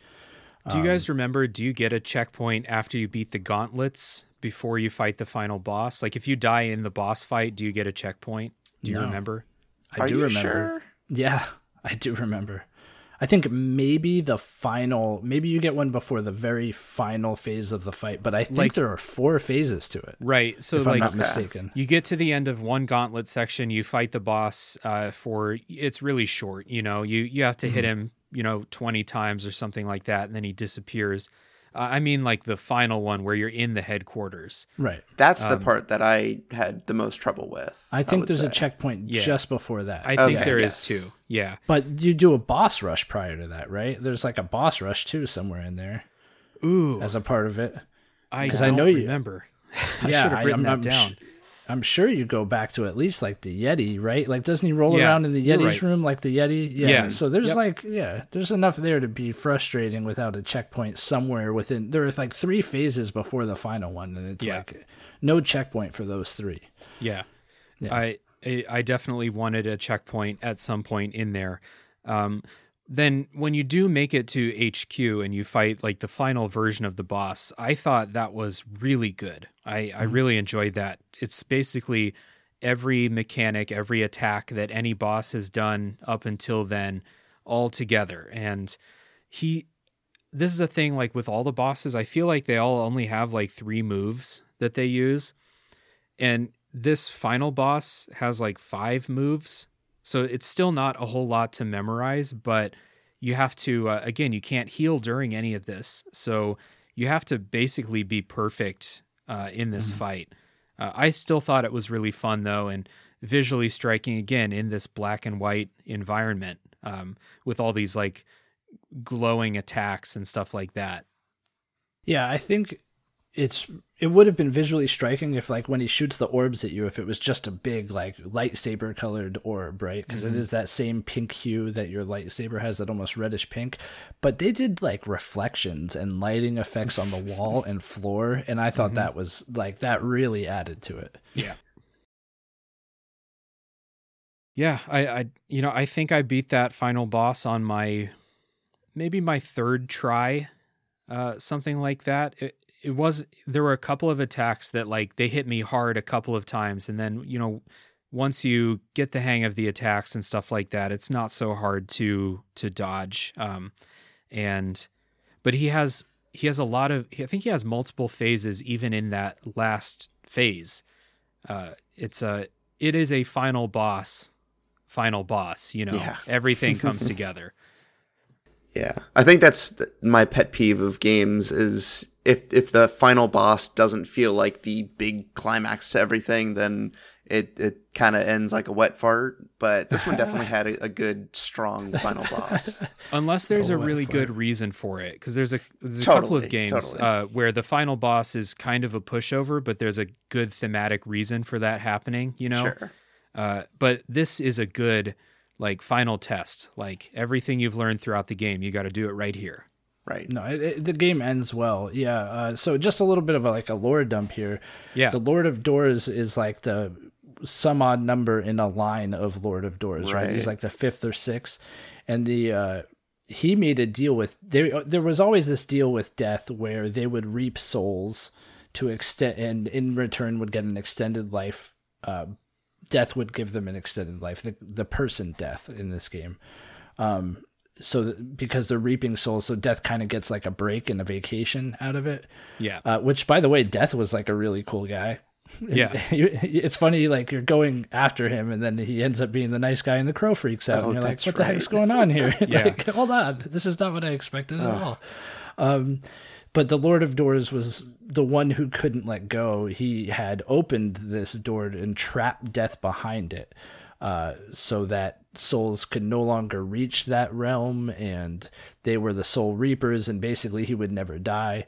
Do you um, guys remember, do you get a checkpoint after you beat the gauntlets before you fight the final boss? Like if you die in the boss fight, do you get a checkpoint? Do you no. remember? I Are do you remember. Sure? Yeah, I do remember. I think maybe the final, maybe you get one before the very final phase of the fight, but I think like, there are four phases to it. Right. So if like, I'm not mistaken, you get to the end of one gauntlet section, you fight the boss uh, for, it's really short, you know, you, you have to mm-hmm. hit him, you know, twenty times or something like that. And then he disappears. Uh, I mean, like the final one where you're in the headquarters. Right. That's um, the part that I had the most trouble with. I think I there's say. a checkpoint yeah. just before that. I think okay, there yes. is too. Yeah. But you do a boss rush prior to that, right? There's like a boss rush too somewhere in there. Ooh. As a part of it. I don't I know remember. You, I yeah, should have written I, I'm, that down. I'm sh- I'm sure you go back to at least like the Yeti, right? Like, doesn't he roll yeah, around in the Yeti's right. room like the Yeti? Yeah. yeah. So there's yep. like, yeah, there's enough there to be frustrating without a checkpoint somewhere within. There are like three phases before the final one, and it's yeah. like no checkpoint for those three. Yeah. yeah. I I definitely wanted a checkpoint at some point in there. Um, then when you do make it to H Q and you fight like the final version of the boss, I thought that was really good. I, mm-hmm. I really enjoyed that. It's basically every mechanic, every attack that any boss has done up until then all together. And he, this is a thing like with all the bosses, I feel like they all only have like three moves that they use. And this final boss has like five moves. So it's still not a whole lot to memorize, but you have to, uh, again, you can't heal during any of this. So you have to basically be perfect uh, in this mm-hmm. fight. Uh, I still thought it was really fun, though, and visually striking, again, in this black and white environment um, with all these like glowing attacks and stuff like that. Yeah, I think it's... It would have been visually striking if, like, when he shoots the orbs at you, if it was just a big, like, lightsaber-colored orb, right? Because mm-hmm. it is that same pink hue that your lightsaber has, that almost reddish pink. But they did, like, reflections and lighting effects on the wall and floor, and I thought mm-hmm. that was, like, that really added to it. Yeah. Yeah, I, I, you know, I think I beat that final boss on my, maybe my third try, uh, something like that. It, It was, there were a couple of attacks that like they hit me hard a couple of times. And then, you know, once you get the hang of the attacks and stuff like that, it's not so hard to, to dodge. Um, and, but he has, he has a lot of, I think he has multiple phases, even in that last phase. Uh, it's a, it is a final boss, final boss, you know, yeah. everything comes together. Yeah. I think that's my pet peeve of games is, If if the final boss doesn't feel like the big climax to everything, then it, it kind of ends like a wet fart. But this one definitely had a, a good, strong final boss. Unless there's a, a really fart. good reason for it. Because there's a, there's totally, a couple of games totally. uh, where the final boss is kind of a pushover, but there's a good thematic reason for that happening, you know? Sure. Uh, but this is a good like final test. Like everything you've learned throughout the game, you got to do it right here. Right. No, it, it, the game ends well. Yeah. Uh, so just a little bit of a, like a lore dump here. Yeah. The Lord of Doors is like the some odd number in a line of Lord of Doors, right? He's right? like the fifth or sixth. And the uh, he made a deal with they, there was always this deal with death where they would reap souls to extend and in return would get an extended life. Uh, death would give them an extended life. The, the person death in this game. Um So that, because they're reaping souls, so death kind of gets like a break and a vacation out of it. Yeah. Uh, which, by the way, death was like a really cool guy. Yeah. It's funny, like you're going after him, and then he ends up being the nice guy, and the crow freaks out, oh, and you're like, "What right. the heck's going on here?" yeah. Like, hold on, this is not what I expected oh. at all. Um, but the Lord of Doors was the one who couldn't let go. He had opened this door and trapped death behind it. Uh, so that souls could no longer reach that realm, and they were the soul reapers, and basically he would never die.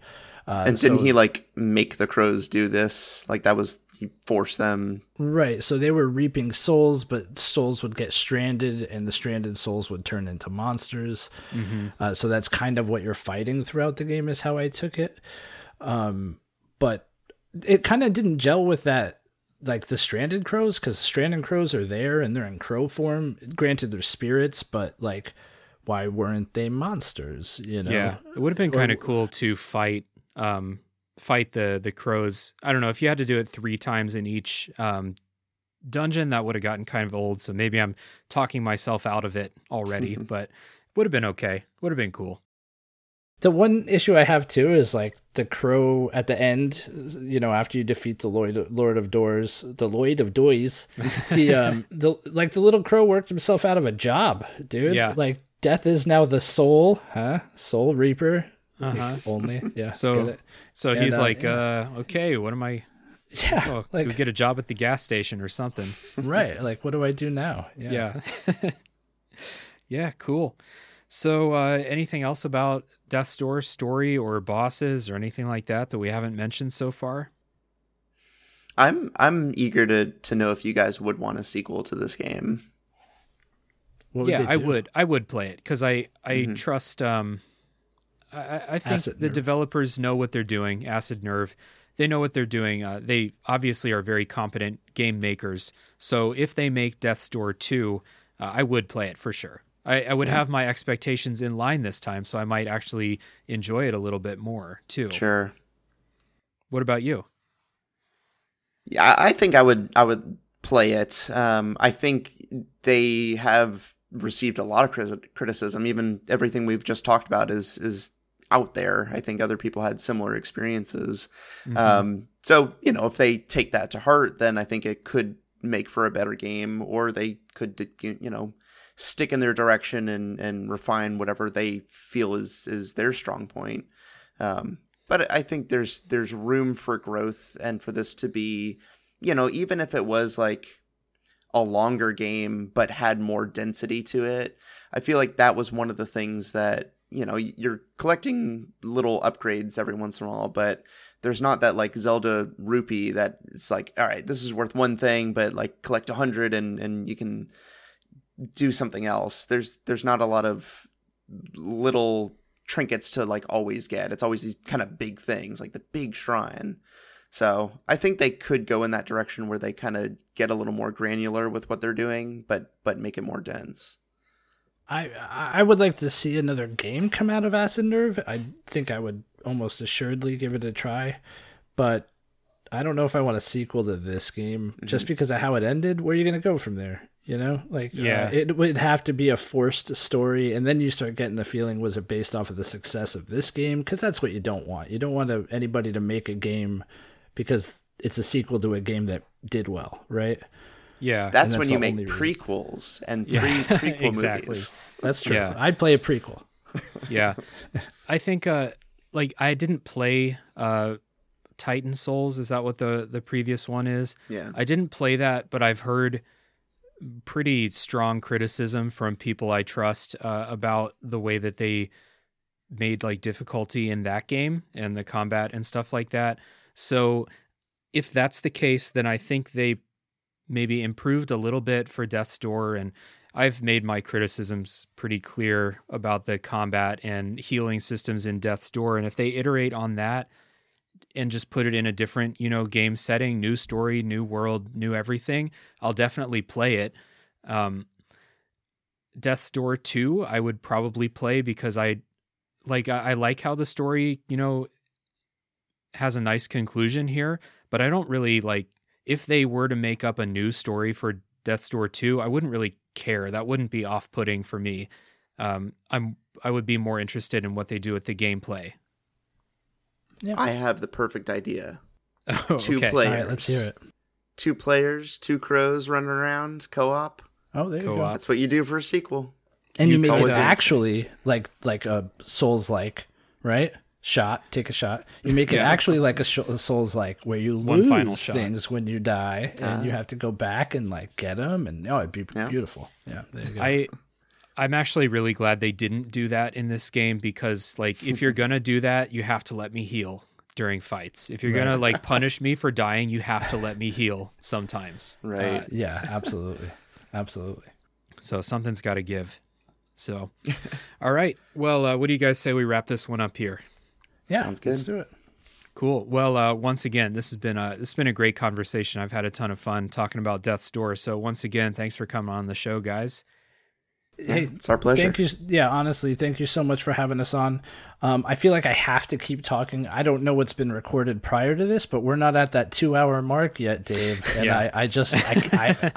Uh, and so, didn't he like make the crows do this? Like that was, he forced them. Right. So they were reaping souls, but souls would get stranded, and the stranded souls would turn into monsters. Mm-hmm. Uh, so that's kind of what you're fighting throughout the game is how I took it. Um, but it kind of didn't gel with that. Like the stranded crows, because stranded crows are there and they're in crow form. Granted, they're spirits, but like, why weren't they monsters? You know, yeah, it would have been kind of cool to fight, um, fight the the crows. I don't know if you had to do it three times in each um, dungeon, that would have gotten kind of old. So maybe I'm talking myself out of it already, but it would have been okay. Would have been cool. The one issue I have, too, is, like, the crow at the end, you know, after you defeat the Lord, Lord of Doors, the Lloyd of Doys, the, um, the, like, the little crow worked himself out of a job, dude. Yeah. Like, death is now the soul, huh? Soul Reaper. uh-huh. only. Yeah. So so yeah, he's no, like, yeah. uh, okay, what am I? Yeah. So like, go get a job at the gas station or something. Right. Like, what do I do now? Yeah. Yeah. Yeah, cool. So uh, anything else about Death's Door story or bosses or anything like that that we haven't mentioned so far? I'm I'm eager to to know if you guys would want a sequel to this game. What would yeah, I would. I would play it because I, I mm-hmm. trust. Um, I, I think Acid the Nerve. Developers know what they're doing. Acid Nerve, they know what they're doing. Uh, they obviously are very competent game makers. So if they make Death's Door two, uh, I would play it for sure. I, I would have my expectations in line this time, so I might actually enjoy it a little bit more, too. Sure. What about you? Yeah, I think I would I would play it. Um, I think they have received a lot of criticism. Even everything we've just talked about is is out there. I think other people had similar experiences. Mm-hmm. Um, so, you know, if they take that to heart, then I think it could make for a better game, or they could, you know, stick in their direction and, and refine whatever they feel is, is their strong point. Um, but I think there's, there's room for growth and for this to be, you know, even if it was like a longer game, but had more density to it. I feel like that was one of the things that, you know, you're collecting little upgrades every once in a while, but there's not that like Zelda rupee that it's like, all right, this is worth one thing, but like collect a hundred and, and you can do something else. There's there's not a lot of little trinkets to like always get. It's always these kind of big things, like the big shrine. So I think they could go in that direction where they kind of get a little more granular with what they're doing, but but make it more dense. I I would like to see another game come out of Acid Nerve. I think I would almost assuredly give it a try, but I don't know if I want a sequel to this game mm-hmm. just because of how it ended. Where are you going to go from there? You know, like yeah. uh, it would have to be a forced story. And then you start getting the feeling, was it based off of the success of this game? Because that's what you don't want. You don't want to, anybody to make a game because it's a sequel to a game that did well, right? Yeah. That's, that's when you make prequels reason. and three yeah. prequel exactly. movies. That's true. Yeah. I'd play a prequel. Yeah. I think uh, like I didn't play uh, Titan Souls. Is that what the, the previous one is? Yeah. I didn't play that, but I've heard pretty strong criticism from people I trust uh, about the way that they made like difficulty in that game and the combat and stuff like that. So if that's the case, then I think they maybe improved a little bit for Death's Door. And I've made my criticisms pretty clear about the combat and healing systems in Death's Door. And if they iterate on that and just put it in a different, you know, game setting, new story, new world, new everything, I'll definitely play it. Um, Death's Door two, I would probably play because I like, I, I like how the story, you know, has a nice conclusion here, but I don't really like, if they were to make up a new story for Death's Door two, I wouldn't really care. That wouldn't be off-putting for me. Um, I'm, I would be more interested in what they do with the gameplay. Yep. I have the perfect idea. Oh, two okay. players. All right, let's hear it. Two players, two crows running around, co-op. Oh, there you co-op. go. That's what you do for a sequel. And you, you make it actually like like a Souls-like, right? Shot, take a shot. You make yeah. it actually like a, sh- a Souls-like where you One lose final things shot. when you die, uh, and you have to go back and like get them. And oh, it'd be yeah. beautiful. Yeah, there you go. I I'm actually really glad they didn't do that in this game because, like, if you're going to do that, you have to let me heal during fights. If you're right. going to, like, punish me for dying, you have to let me heal sometimes. Right. Uh, yeah, absolutely. Absolutely. So something's got to give. So, all right. Well, uh, what do you guys say we wrap this one up here? Yeah. Sounds good. Let's do it. Cool. Well, uh, once again, this has been a, this has been a great conversation. I've had a ton of fun talking about Death's Door. So once again, thanks for coming on the show, guys. Hey, it's our pleasure. Thank you. Yeah, honestly, thank you so much for having us on. Um, I feel like I have to keep talking. I don't know what's been recorded prior to this, but we're not at that two-hour mark yet, Dave. And yeah. I, I just, I,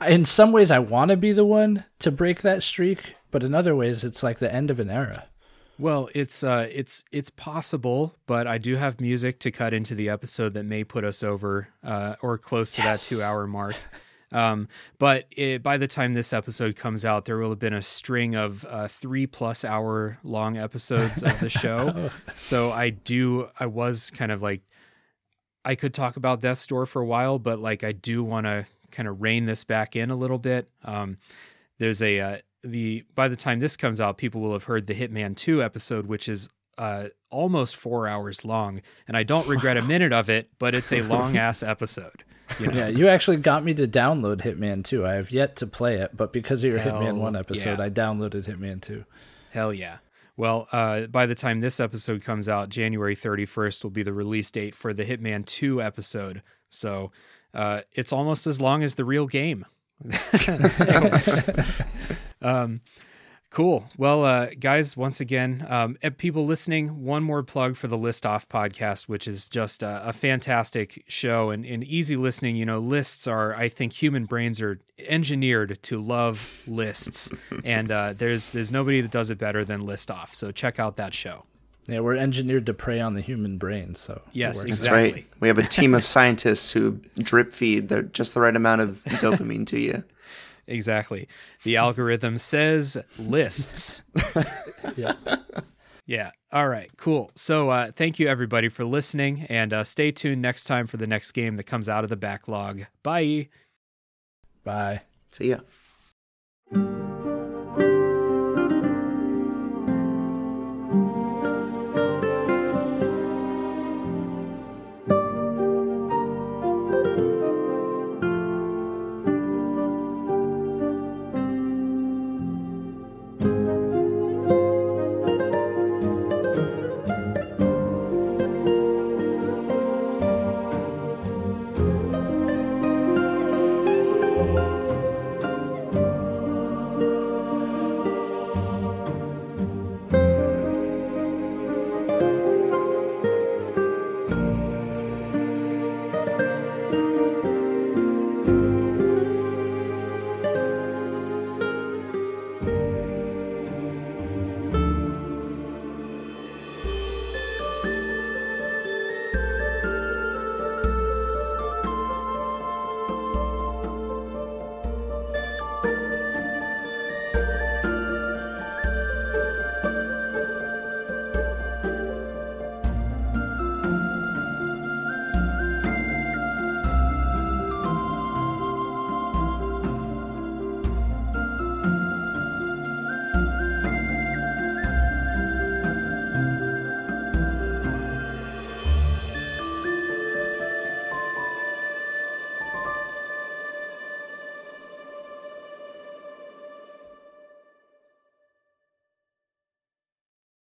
I, in some ways, I want to be the one to break that streak, but in other ways, it's like the end of an era. Well, it's uh, it's it's possible, but I do have music to cut into the episode that may put us over uh, or close to yes. that two-hour mark. Um, but it, by the time this episode comes out, there will have been a string of uh, three plus hour long episodes of the show. So I do, I was kind of like, I could talk about Death's Door for a while, but like, I do want to kind of rein this back in a little bit. Um, there's a, uh, the, by the time this comes out, people will have heard the Hitman two episode, which is uh, almost four hours long. And I don't regret a minute of it, but it's a long ass episode. You know? Yeah, you actually got me to download Hitman two. I have yet to play it, but because of your Hell Hitman one episode, yeah. I downloaded Hitman two. Hell yeah. Well, uh, by the time this episode comes out, January thirty-first will be the release date for the Hitman two episode. So uh, it's almost as long as the real game. so, um, cool. Well, uh, guys, once again, um, people listening, one more plug for the List Off podcast, which is just a, a fantastic show and, and easy listening. You know, lists are, I think human brains are engineered to love lists, and uh, there's there's nobody that does it better than List Off. So check out that show. Yeah, we're engineered to prey on the human brain. So yes, exactly. That's right. We have a team of scientists who drip feed the, just the right amount of dopamine to you. Exactly. The algorithm says lists. yeah. Yeah. All right. Cool. So uh, thank you, everybody, for listening. And uh, stay tuned next time for the next game that comes out of the backlog. Bye. Bye. See ya.